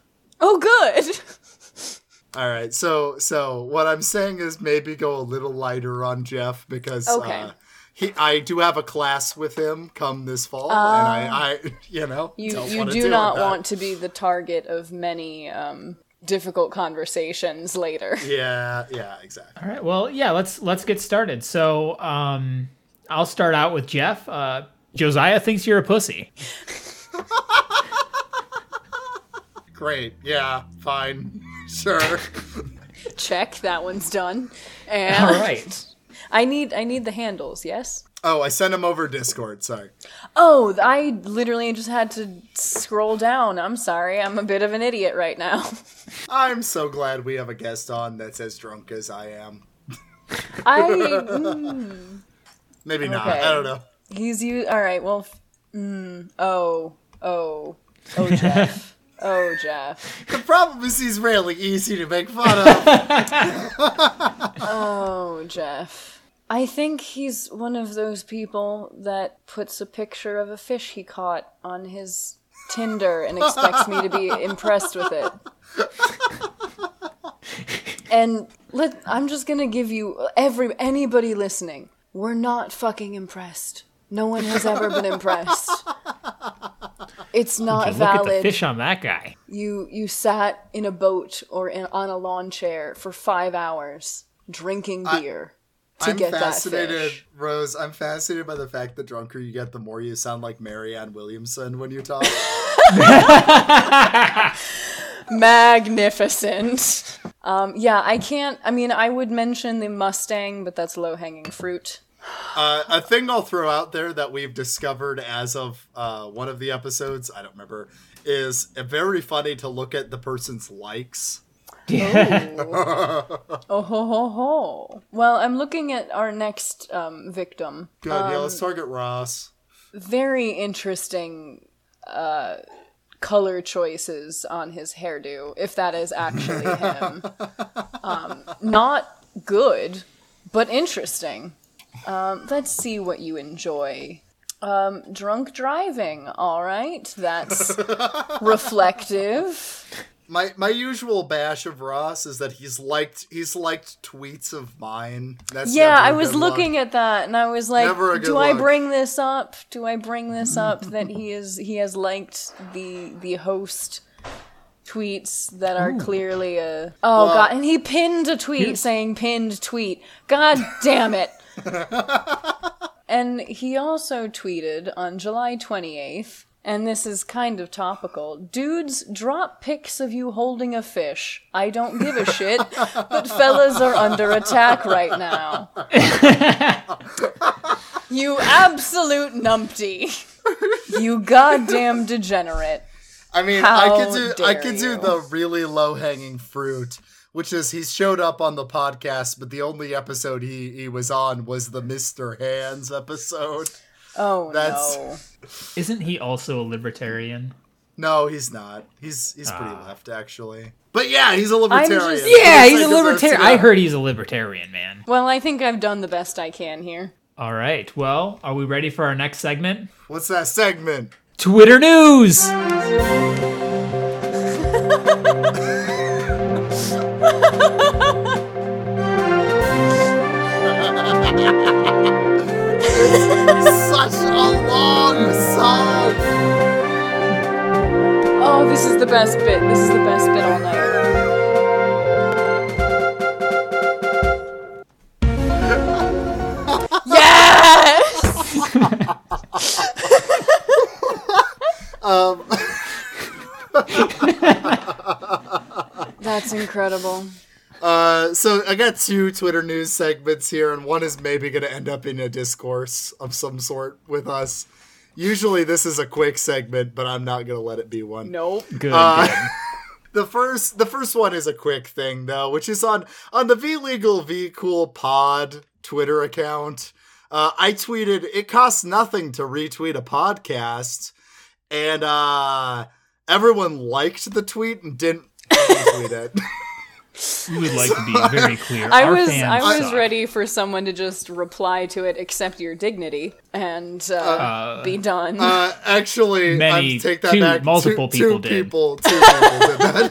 Oh, good. All right. So what I'm saying is maybe go a little lighter on Jeff, because... Okay. I do have a class with him come this fall, and you do not want to be the target of many difficult conversations later. Yeah, exactly. All right, well, yeah, let's get started. So I'll start out with Jeff. Josiah thinks you're a pussy. great. Yeah, fine. Sure. Check, that one's done. And all right. I need the handles, yes? Oh, I sent them over Discord, sorry. Oh, I literally just had to scroll down. I'm sorry, I'm a bit of an idiot right now. I'm so glad we have a guest on that's as drunk as I am. Maybe not, okay. I don't know. He's you. All right, well, oh, Jeff. Oh, Jeff. The problem is he's really easy to make fun of. Oh, Jeff. I think he's one of those people that puts a picture of a fish he caught on his Tinder and expects me to be impressed with it. And I'm just going to give you, anybody listening, we're not fucking impressed. No one has ever been impressed. It's not valid. Look at the fish on that guy. You sat in a boat or on a lawn chair for 5 hours drinking beer to get that fish. I'm fascinated, Rose. I'm fascinated by the fact the drunker you get, the more you sound like Marianne Williamson when you talk. Magnificent. Yeah, I can't. I mean, I would mention the Mustang, but that's low-hanging fruit. A thing I'll throw out there that we've discovered as of one of the episodes, I don't remember, is very funny to look at the person's likes. Yeah. Oh, ho, ho, ho. Well, I'm looking at our next victim. Good, yeah, let's target Ross. Very interesting color choices on his hairdo, if that is actually him. Not good, but interesting. Let's see what you enjoy. Drunk driving. All right. That's reflective. My usual bash of Ross is that he's liked tweets of mine. That's I was looking at that and I was like, do I bring this up that he has liked the host tweets that are clearly a God, and he pinned a tweet saying pinned tweet. God damn it. And he also tweeted on July 28th, and this is kind of topical, dudes, drop pics of you holding a fish. I don't give a shit, but fellas are under attack right now. You absolute numpty. You goddamn degenerate. I mean, I could do the really low-hanging fruit, which is he's showed up on the podcast, but the only episode he was on was the Mr. Hands episode. Oh, no. Isn't he also a libertarian? No, he's not. He's pretty left, actually. But yeah, he's a libertarian. He's a libertarian. I heard he's a libertarian, man. Well, I think I've done the best I can here. All right. Well, are we ready for our next segment? What's that segment? Twitter News! Such a long song. Oh, this is the best bit. This is the best bit all night. Yes. That's incredible. So I got two Twitter news segments here, and one is maybe going to end up in a discourse of some sort with us. Usually this is a quick segment, but I'm not going to let it be one. Nope. Good. The first one is a quick thing, though, which is on the V-Legal V-Cool Pod Twitter account. I tweeted, it costs nothing to retweet a podcast, and everyone liked the tweet and didn't retweet it. We would like to be very clear. I was ready for someone to just reply to it, accept your dignity, and be done. Actually, I take that back. Multiple people did. Two people did that.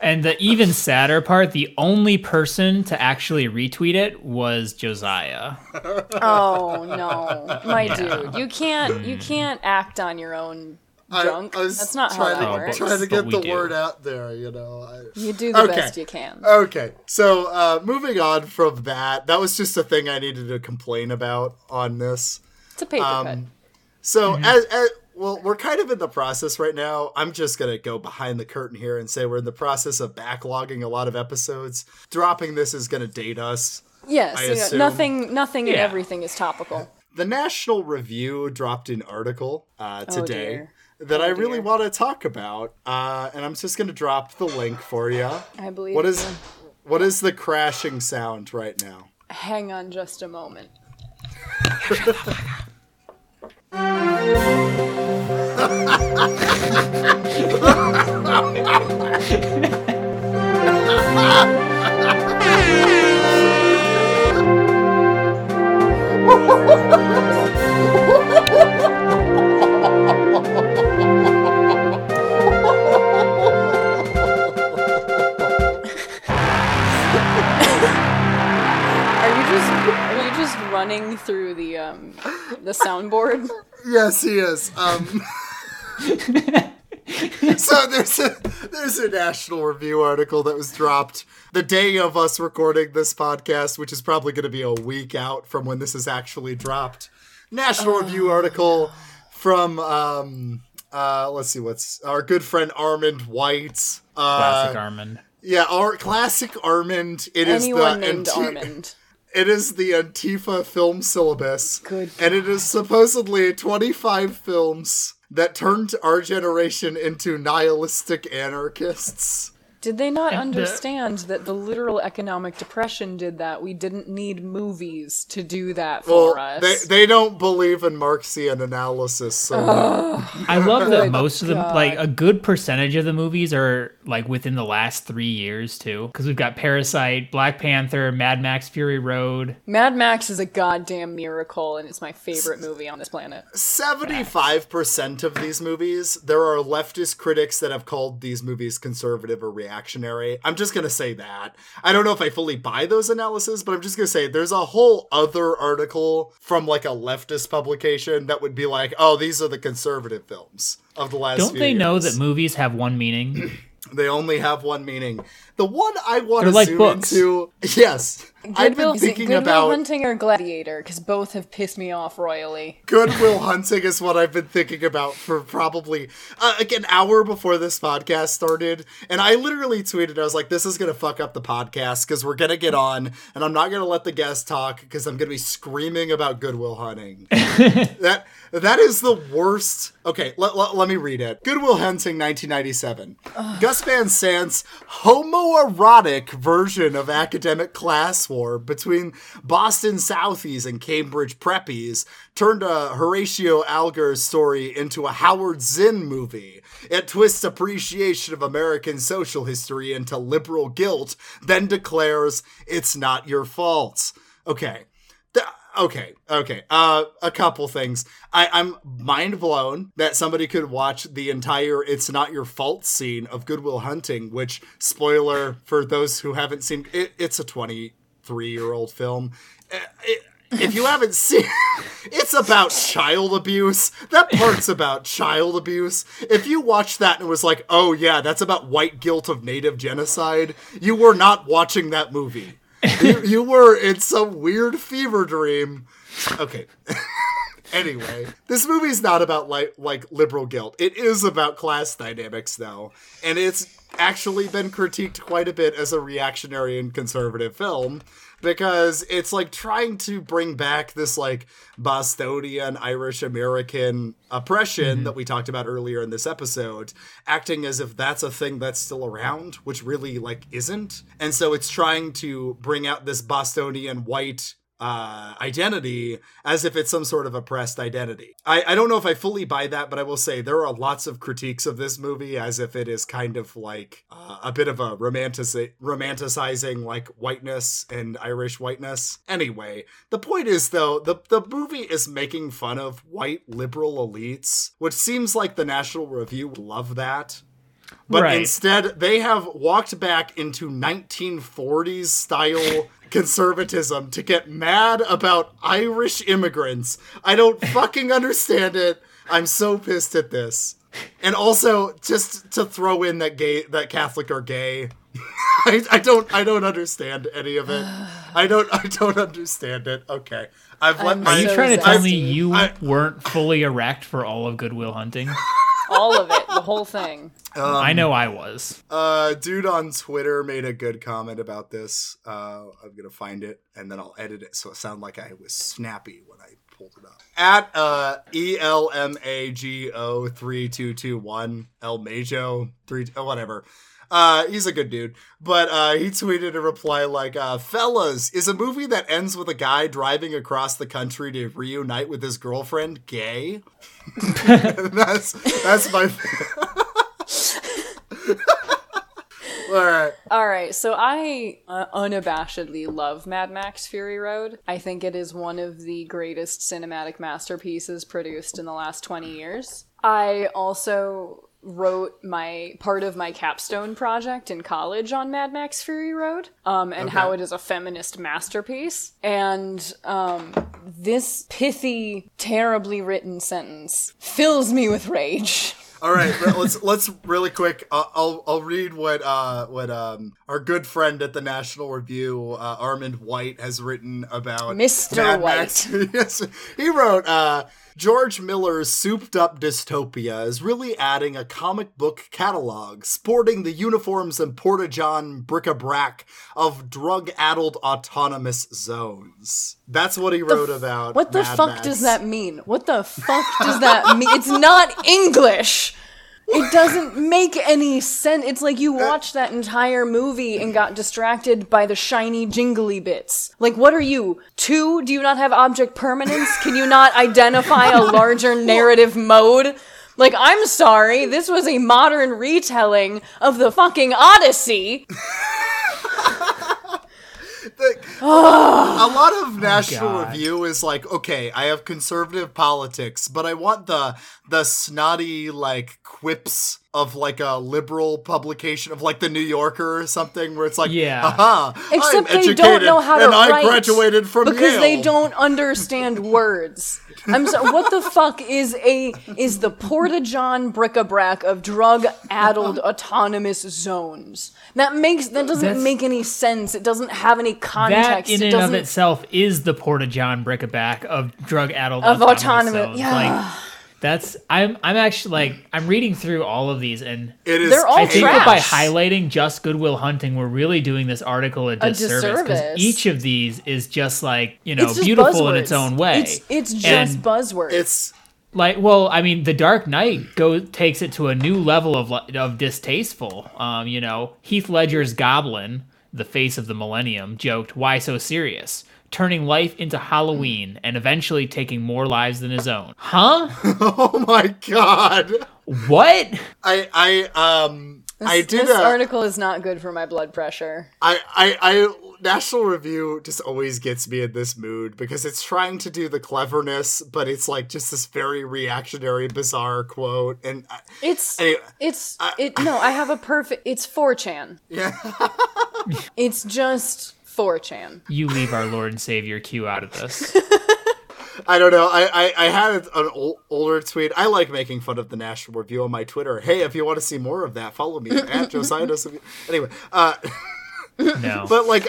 And the even sadder part, the only person to actually retweet it was Josiah. Oh no, dude! You can't act on your own. Drunk. I was That's not how that works. Trying to get the word out there, you know. You do the best you can. Okay, so moving on from that, that was just a thing I needed to complain about on this. It's a paper cut. So as Well, we're kind of in the process right now. I'm just going to go behind the curtain here and say we're in the process of backlogging a lot of episodes. Dropping this is going to date us. Yes, nothing and everything is topical. The National Review dropped an article today that I really want to talk about, and I'm just going to drop the link for you. I believe. What is the crashing sound right now? Hang on just a moment. Are you just running through the soundboard? Yes, he is. So there's a National Review article that was dropped the day of us recording this podcast, which is probably going to be a week out from when this is actually dropped. National Review article from let's see, what's our good friend Armand White. Classic Armand. Yeah, our classic Armand. Armand. It is the Antifa film syllabus. Good. And it is supposedly 25 films that turned our generation into nihilistic anarchists. Did they not understand that the literal economic depression did that? We didn't need movies to do that for us. They don't believe in Marxian analysis. So I love that most of them, like a good percentage of the movies are like within the last 3 years too. Because we've got Parasite, Black Panther, Mad Max Fury Road. Mad Max is a goddamn miracle and it's my favorite movie on this planet. 75% of these movies, there are leftist critics that have called these movies conservative or reactionary. I'm just going to say that. I don't know if I fully buy those analyses, but I'm just going to say there's a whole other article from like a leftist publication that would be like, oh, these are the conservative films of the last few years. Don't they know that movies have one meaning? They only have one meaning. The one I want to zoom into... Yes. I've been thinking about... Good Will Hunting or Gladiator? Because both have pissed me off royally. Good Will Hunting is what I've been thinking about for probably like an hour before this podcast started. And I literally tweeted, I was like, this is going to fuck up the podcast because we're going to get on and I'm not going to let the guests talk because I'm going to be screaming about Good Will Hunting. That is the worst... Okay, let me read it. Good Will Hunting, 1997. Gus Van Sant's homoerotic version of academic class war between Boston Southies and Cambridge Preppies turned a Horatio Alger's story into a Howard Zinn movie. It twists appreciation of American social history into liberal guilt, then declares, it's not your fault. Okay. Okay. A couple things. I'm mind blown that somebody could watch the entire "It's Not Your Fault" scene of Good Will Hunting, which, spoiler for those who haven't seen it, it's a 23-year-old film. If you haven't seen, it's about child abuse. That part's about child abuse. If you watched that and it was like, oh yeah, that's about white guilt of Native genocide, you were not watching that movie. You were in some weird fever dream. Okay. Anyway, this movie's not about like liberal guilt. It is about class dynamics, though. And it's actually been critiqued quite a bit as a reactionary and conservative film because it's like trying to bring back this like Bostonian Irish American oppression that we talked about earlier in this episode, acting as if that's a thing that's still around, which really like isn't. And so it's trying to bring out this Bostonian white identity as if it's some sort of oppressed identity. I don't know if I fully buy that, but I will say there are lots of critiques of this movie as if it is kind of like a bit of a romanticizing like whiteness and Irish whiteness. Anyway, the point is though, the movie is making fun of white liberal elites, which seems like the National Review would love that. But instead, they have walked back into 1940s style conservatism to get mad about Irish immigrants. I don't fucking understand it. I'm so pissed at this. And also, just to throw in that Catholic are gay. I don't understand any of it. I don't understand it. Okay. Are you trying to tell me you weren't fully erect for all of Good Will Hunting? All of it, the whole thing. I know I was. Dude on Twitter made a good comment about this. I'm going to find it, and then I'll edit it so it sounds like I was snappy when I pulled it up. At ELMAGO3221, Elmajo3, whatever. He's a good dude, but he tweeted a reply like, fellas, is a movie that ends with a guy driving across the country to reunite with his girlfriend gay? that's my... All right. So I unabashedly love Mad Max Fury Road. I think it is one of the greatest cinematic masterpieces produced in the last 20 years. I also... wrote my part of my capstone project in college on Mad Max Fury Road, and okay. How it is a feminist masterpiece. And this pithy, terribly written sentence fills me with rage. All right, let's really quick. I'll read what our good friend at the National Review, Armand White, has written about Mr. Mad White. Max. Yes, he wrote. George Miller's souped-up dystopia is really adding a comic book catalog, sporting the uniforms and porta-john bric-a-brac of drug-addled autonomous zones. That's what he wrote about. What the fuck does that mean? What the fuck does that mean? It's not English! It doesn't make any sense. It's like you watched that entire movie and got distracted by the shiny, jingly bits. Like, what are you? Two? Do you not have object permanence? Can you not identify a larger narrative mode? Like, I'm sorry, this was a modern retelling of the fucking Odyssey. A lot of National Review is like, okay, I have conservative politics, but I want the snotty, like, quips of, like, a liberal publication of, like, The New Yorker or something, where it's like, except I'm educated, they don't know how to and write I graduated from Yale. Because they don't understand words. I'm sorry, what the fuck is the porta-john bric-a-brac of drug-addled autonomous zones? That doesn't make any sense. It doesn't have any context. That in and of itself is the porta-john bric-a-brac of drug-addled autonomous zones. Yeah. Like, I'm actually like I'm reading through all of these and they're all trash. I think that by highlighting just Good Will Hunting, we're really doing this article a disservice because each of these is just like, you know, beautiful in its own way. It's just buzzwords. It's like, well, I mean, The Dark Knight takes it to a new level of distasteful. You know, Heath Ledger's Goblin, the face of the millennium, joked, "Why so serious?" Turning life into Halloween and eventually taking more lives than his own. Huh? Oh my god. What? This article is not good for my blood pressure. National Review just always gets me in this mood because it's trying to do the cleverness, but it's like just this very reactionary, bizarre quote. And it's 4chan. Yeah. It's just 4chan. You leave our Lord and Savior Q out of this. I don't know. I had an older tweet. I like making fun of the National Review on my Twitter. Hey, if you want to see more of that, follow me at Josiah. Anyway, no. But like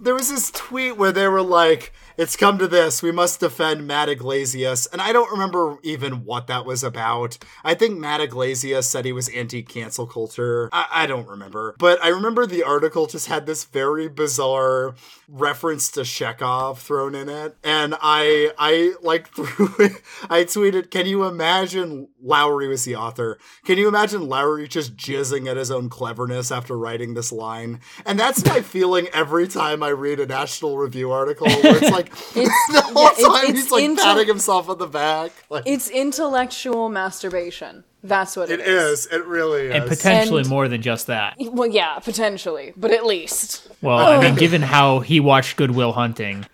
there was this tweet where they were like, "It's come to this. We must defend Matt Iglesias." And I don't remember even what that was about. I think Matt Iglesias said he was anti-cancel culture. I don't remember. But I remember the article just had this very bizarre reference to Chekhov thrown in it. And I tweeted, "Can you imagine," Lowry was the author, "can you imagine Lowry just jizzing at his own cleverness after writing this line?" And that's my feeling every time I read a National Review article where it's like, the whole time he's patting himself on the back. Like, it's intellectual masturbation. That's what it is. It really is. And potentially more than just that. Well, yeah, potentially. But at least. Well, I mean, given how he watched Good Will Hunting,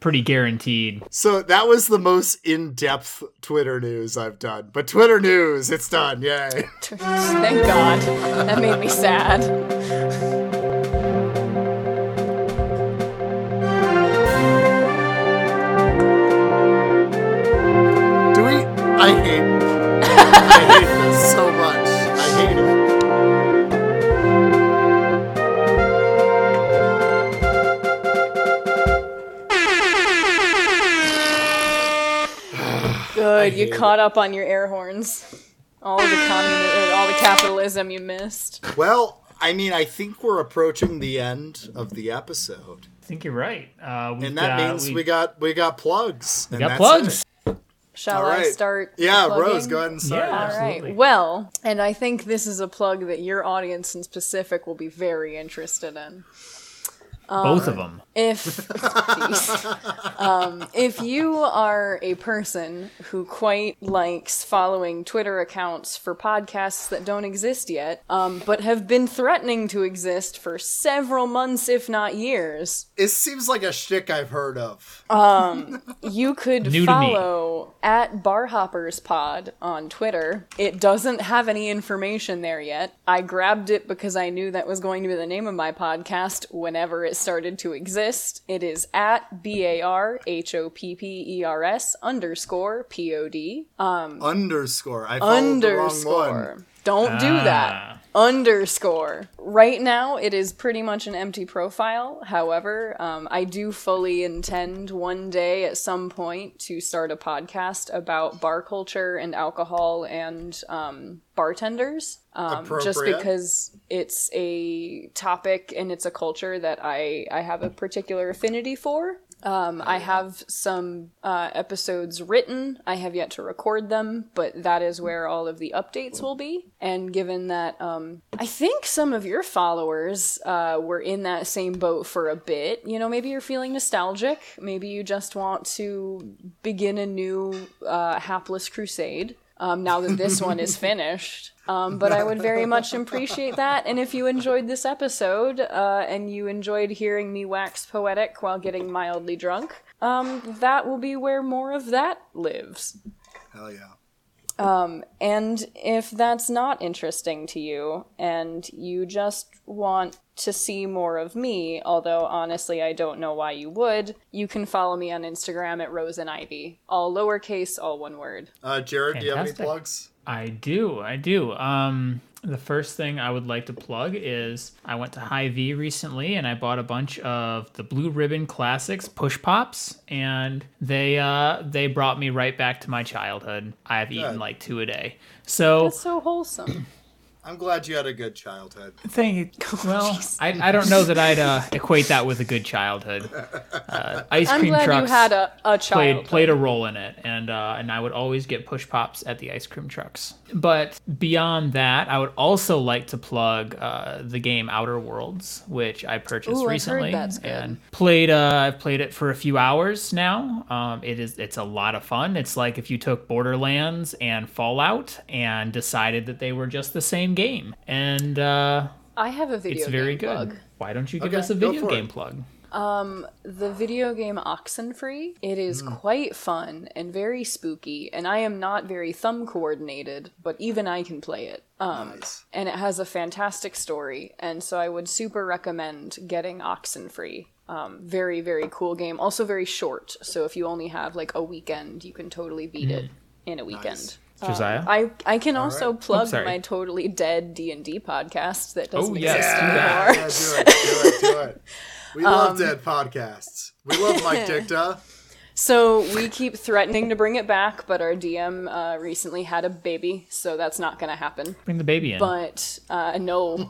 pretty guaranteed. So that was the most in-depth Twitter news I've done. But Twitter news, it's done. Yay. Thank God. That made me sad. I hate this so much. I hate it. you caught up on your air horns. All the capitalism you missed. Well, I mean, I think we're approaching the end of the episode. I think you're right. We got plugs. We got plugs. Shall I start? Yeah, Rose, go ahead and start. Yeah, absolutely. All right. Well, and I think this is a plug that your audience in specific will be very interested in. Both of them. If you are a person who quite likes following Twitter accounts for podcasts that don't exist yet, but have been threatening to exist for several months, if not years. It seems like a shtick I've heard of. You could follow at BarhoppersPod on Twitter. It doesn't have any information there yet. I grabbed it because I knew that was going to be the name of my podcast whenever it started to exist. It is at BarhopperS_POD. Underscore. I followed the wrong one. Don't do that. Underscore. Right now, it is pretty much an empty profile. However, I do fully intend one day at some point to start a podcast about bar culture and alcohol and bartenders. Just because it's a topic and it's a culture that I have a particular affinity for. I have some episodes written. I have yet to record them, but that is where all of the updates will be. And given that I think some of your followers were in that same boat for a bit, you know, maybe you're feeling nostalgic. Maybe you just want to begin a new hapless crusade now that this one is finished. But I would very much appreciate that. And if you enjoyed this episode and you enjoyed hearing me wax poetic while getting mildly drunk, that will be where more of that lives. Hell yeah. And if that's not interesting to you and you just want to see more of me, although honestly I don't know why you would, you can follow me on Instagram at Rose and Ivy. All lowercase, all one word. Jared, fantastic. Do you have any plugs? I do. The first thing I would like to plug is I went to Hy-Vee recently and I bought a bunch of the Blue Ribbon Classics Push Pops, and they brought me right back to my childhood. I've eaten like two a day. So that's so wholesome. I'm glad you had a good childhood. Thank you. Well, I don't know that I'd equate that with a good childhood. Ice cream trucks. I'm glad you had a childhood. Played a role in it, and I would always get push pops at the ice cream trucks. But beyond that, I would also like to plug the game Outer Worlds, which I purchased recently. That's good. And played. I've played it for a few hours now. It's a lot of fun. It's like if you took Borderlands and Fallout and decided that they were just the same game, and I have a video. It's very game good. Plug. Why don't you give us a video game plug? The video game Oxenfree. It is quite fun and very spooky, and I am not very thumb coordinated, but even I can play it. Nice. And it has a fantastic story, and so I would super recommend getting Oxenfree. Very, very cool game. Also very short, so if you only have like a weekend, you can totally beat it in a weekend. Nice. Josiah? I can all also plug my totally dead D&D podcast that doesn't exist anymore. Do it. We love dead podcasts. We love Mike Dicta. So we keep threatening to bring it back, but our DM recently had a baby, so that's not going to happen. Bring the baby in. But no.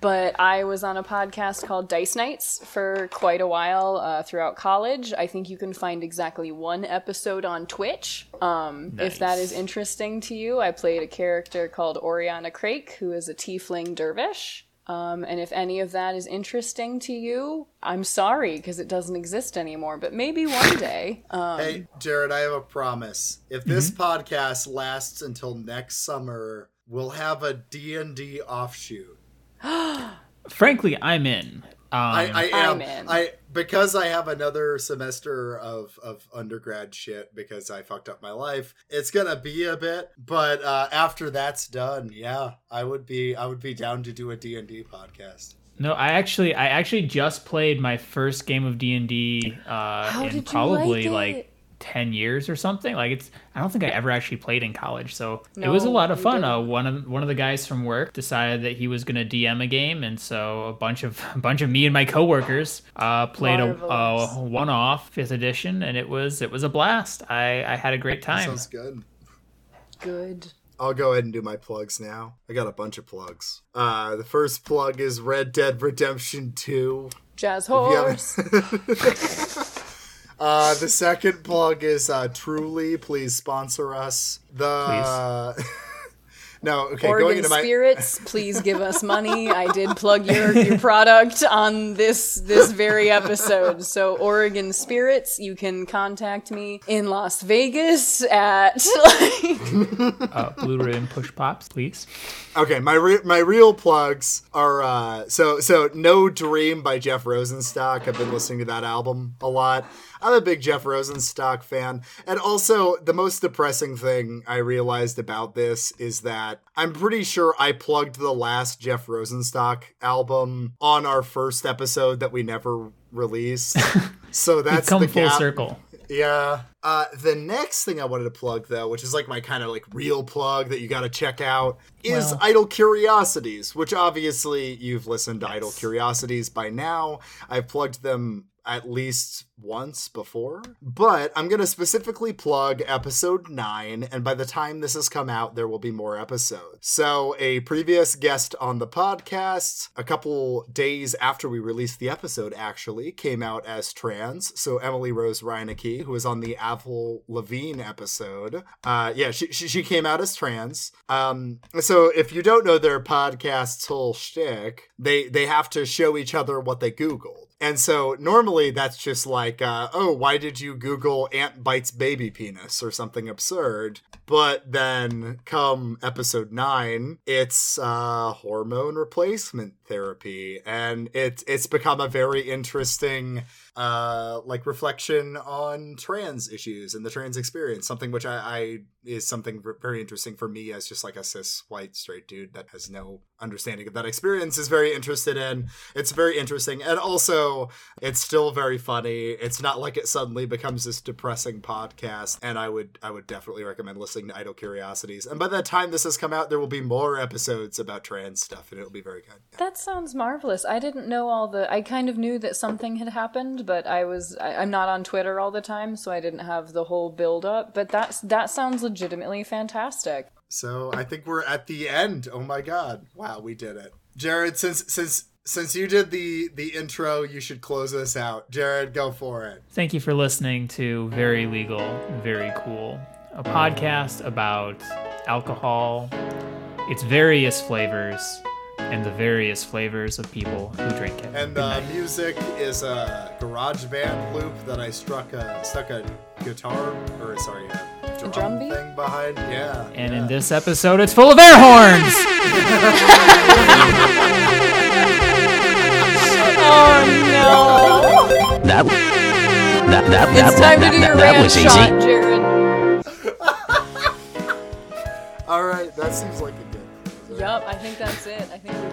But I was on a podcast called Dice Nights for quite a while throughout college. I think you can find exactly one episode on Twitch. Nice. If that is interesting to you, I played a character called Oriana Craik, who is a tiefling dervish. And if any of that is interesting to you, I'm sorry because it doesn't exist anymore, but maybe one day. Hey, Jared, I have a promise. If this podcast lasts until next summer, we'll have a D&D offshoot. Frankly, I'm in. I am. I'm in. Because I have another semester of undergrad shit because I fucked up my life. It's gonna be a bit, but after that's done, I would be down to do a D&D podcast. No, I actually just played my first game of D&D in probably like 10 years or something. Like, it's, I don't think I ever actually played in college, so no, it was a lot of fun. One of the guys from work decided that he was going to DM a game, and so a bunch of me and my coworkers played a one-off 5th edition, and it was a blast. I had a great time. That sounds good. I'll go ahead and do my plugs now. I got a bunch of plugs. The first plug is Red Dead Redemption 2. Jazz horse. The second plug is Trulys. Please sponsor us. No, okay. Oregon going into my spirits, please give us money. I did plug your product on this very episode. So Oregon Spirits, you can contact me in Las Vegas at Blue Ribbon Push Pops, please. Okay, my real plugs are so No Dream by Jeff Rosenstock. I've been listening to that album a lot. I'm a big Jeff Rosenstock fan. And also, the most depressing thing I realized about this is that I'm pretty sure I plugged the last Jeff Rosenstock album on our first episode that we never released. So that's the gap. Come full circle. Yeah. The next thing I wanted to plug, though, which is like my kind of like real plug that you got to check out, is Idle Curiosities, which obviously you've listened to Idle Curiosities by now. I've plugged them at least once before, but I'm going to specifically plug episode 9, and by the time this has come out, there will be more episodes. So a previous guest on the podcast, a couple days after we released the episode, actually came out as trans. So Emily Rose Reinecke, who was on the Avril Lavigne episode, she came out as trans. So if you don't know their podcast's whole shtick, they have to show each other what they Googled. And so normally that's just like, why did you Google ant bites baby penis or something absurd? But then come episode 9, it's hormone replacement therapy. And it's become a very interesting reflection on trans issues and the trans experience, something which I is something very interesting for me as just like a cis white straight dude that has no understanding of that experience is very interested in. It's very interesting, and also it's still very funny. It's not like it suddenly becomes this depressing podcast, and I would definitely recommend listening to Idle Curiosities. And by the time this has come out, there will be more episodes about trans stuff, and it'll be very good. That sounds marvelous. I didn't know I kind of knew that something had happened, but I'm not on Twitter all the time, so I didn't have the whole build up, but that sounds legitimately fantastic. So I think we're at the end. Oh my god. Wow, we did it. Jared, since you did the intro, you should close us out. Jared, go for it. Thank you for listening to Very Legal, Very Cool, a podcast about alcohol, its various flavors, and the various flavors of people who drink it. And the music is a garage band loop that I stuck a guitar, or sorry, a drum beat thing behind. Yeah. And in this episode, it's full of air horns. Oh no! It's time to do your rant shot, Jared. All right, that seems like a. Yup, I think that's it.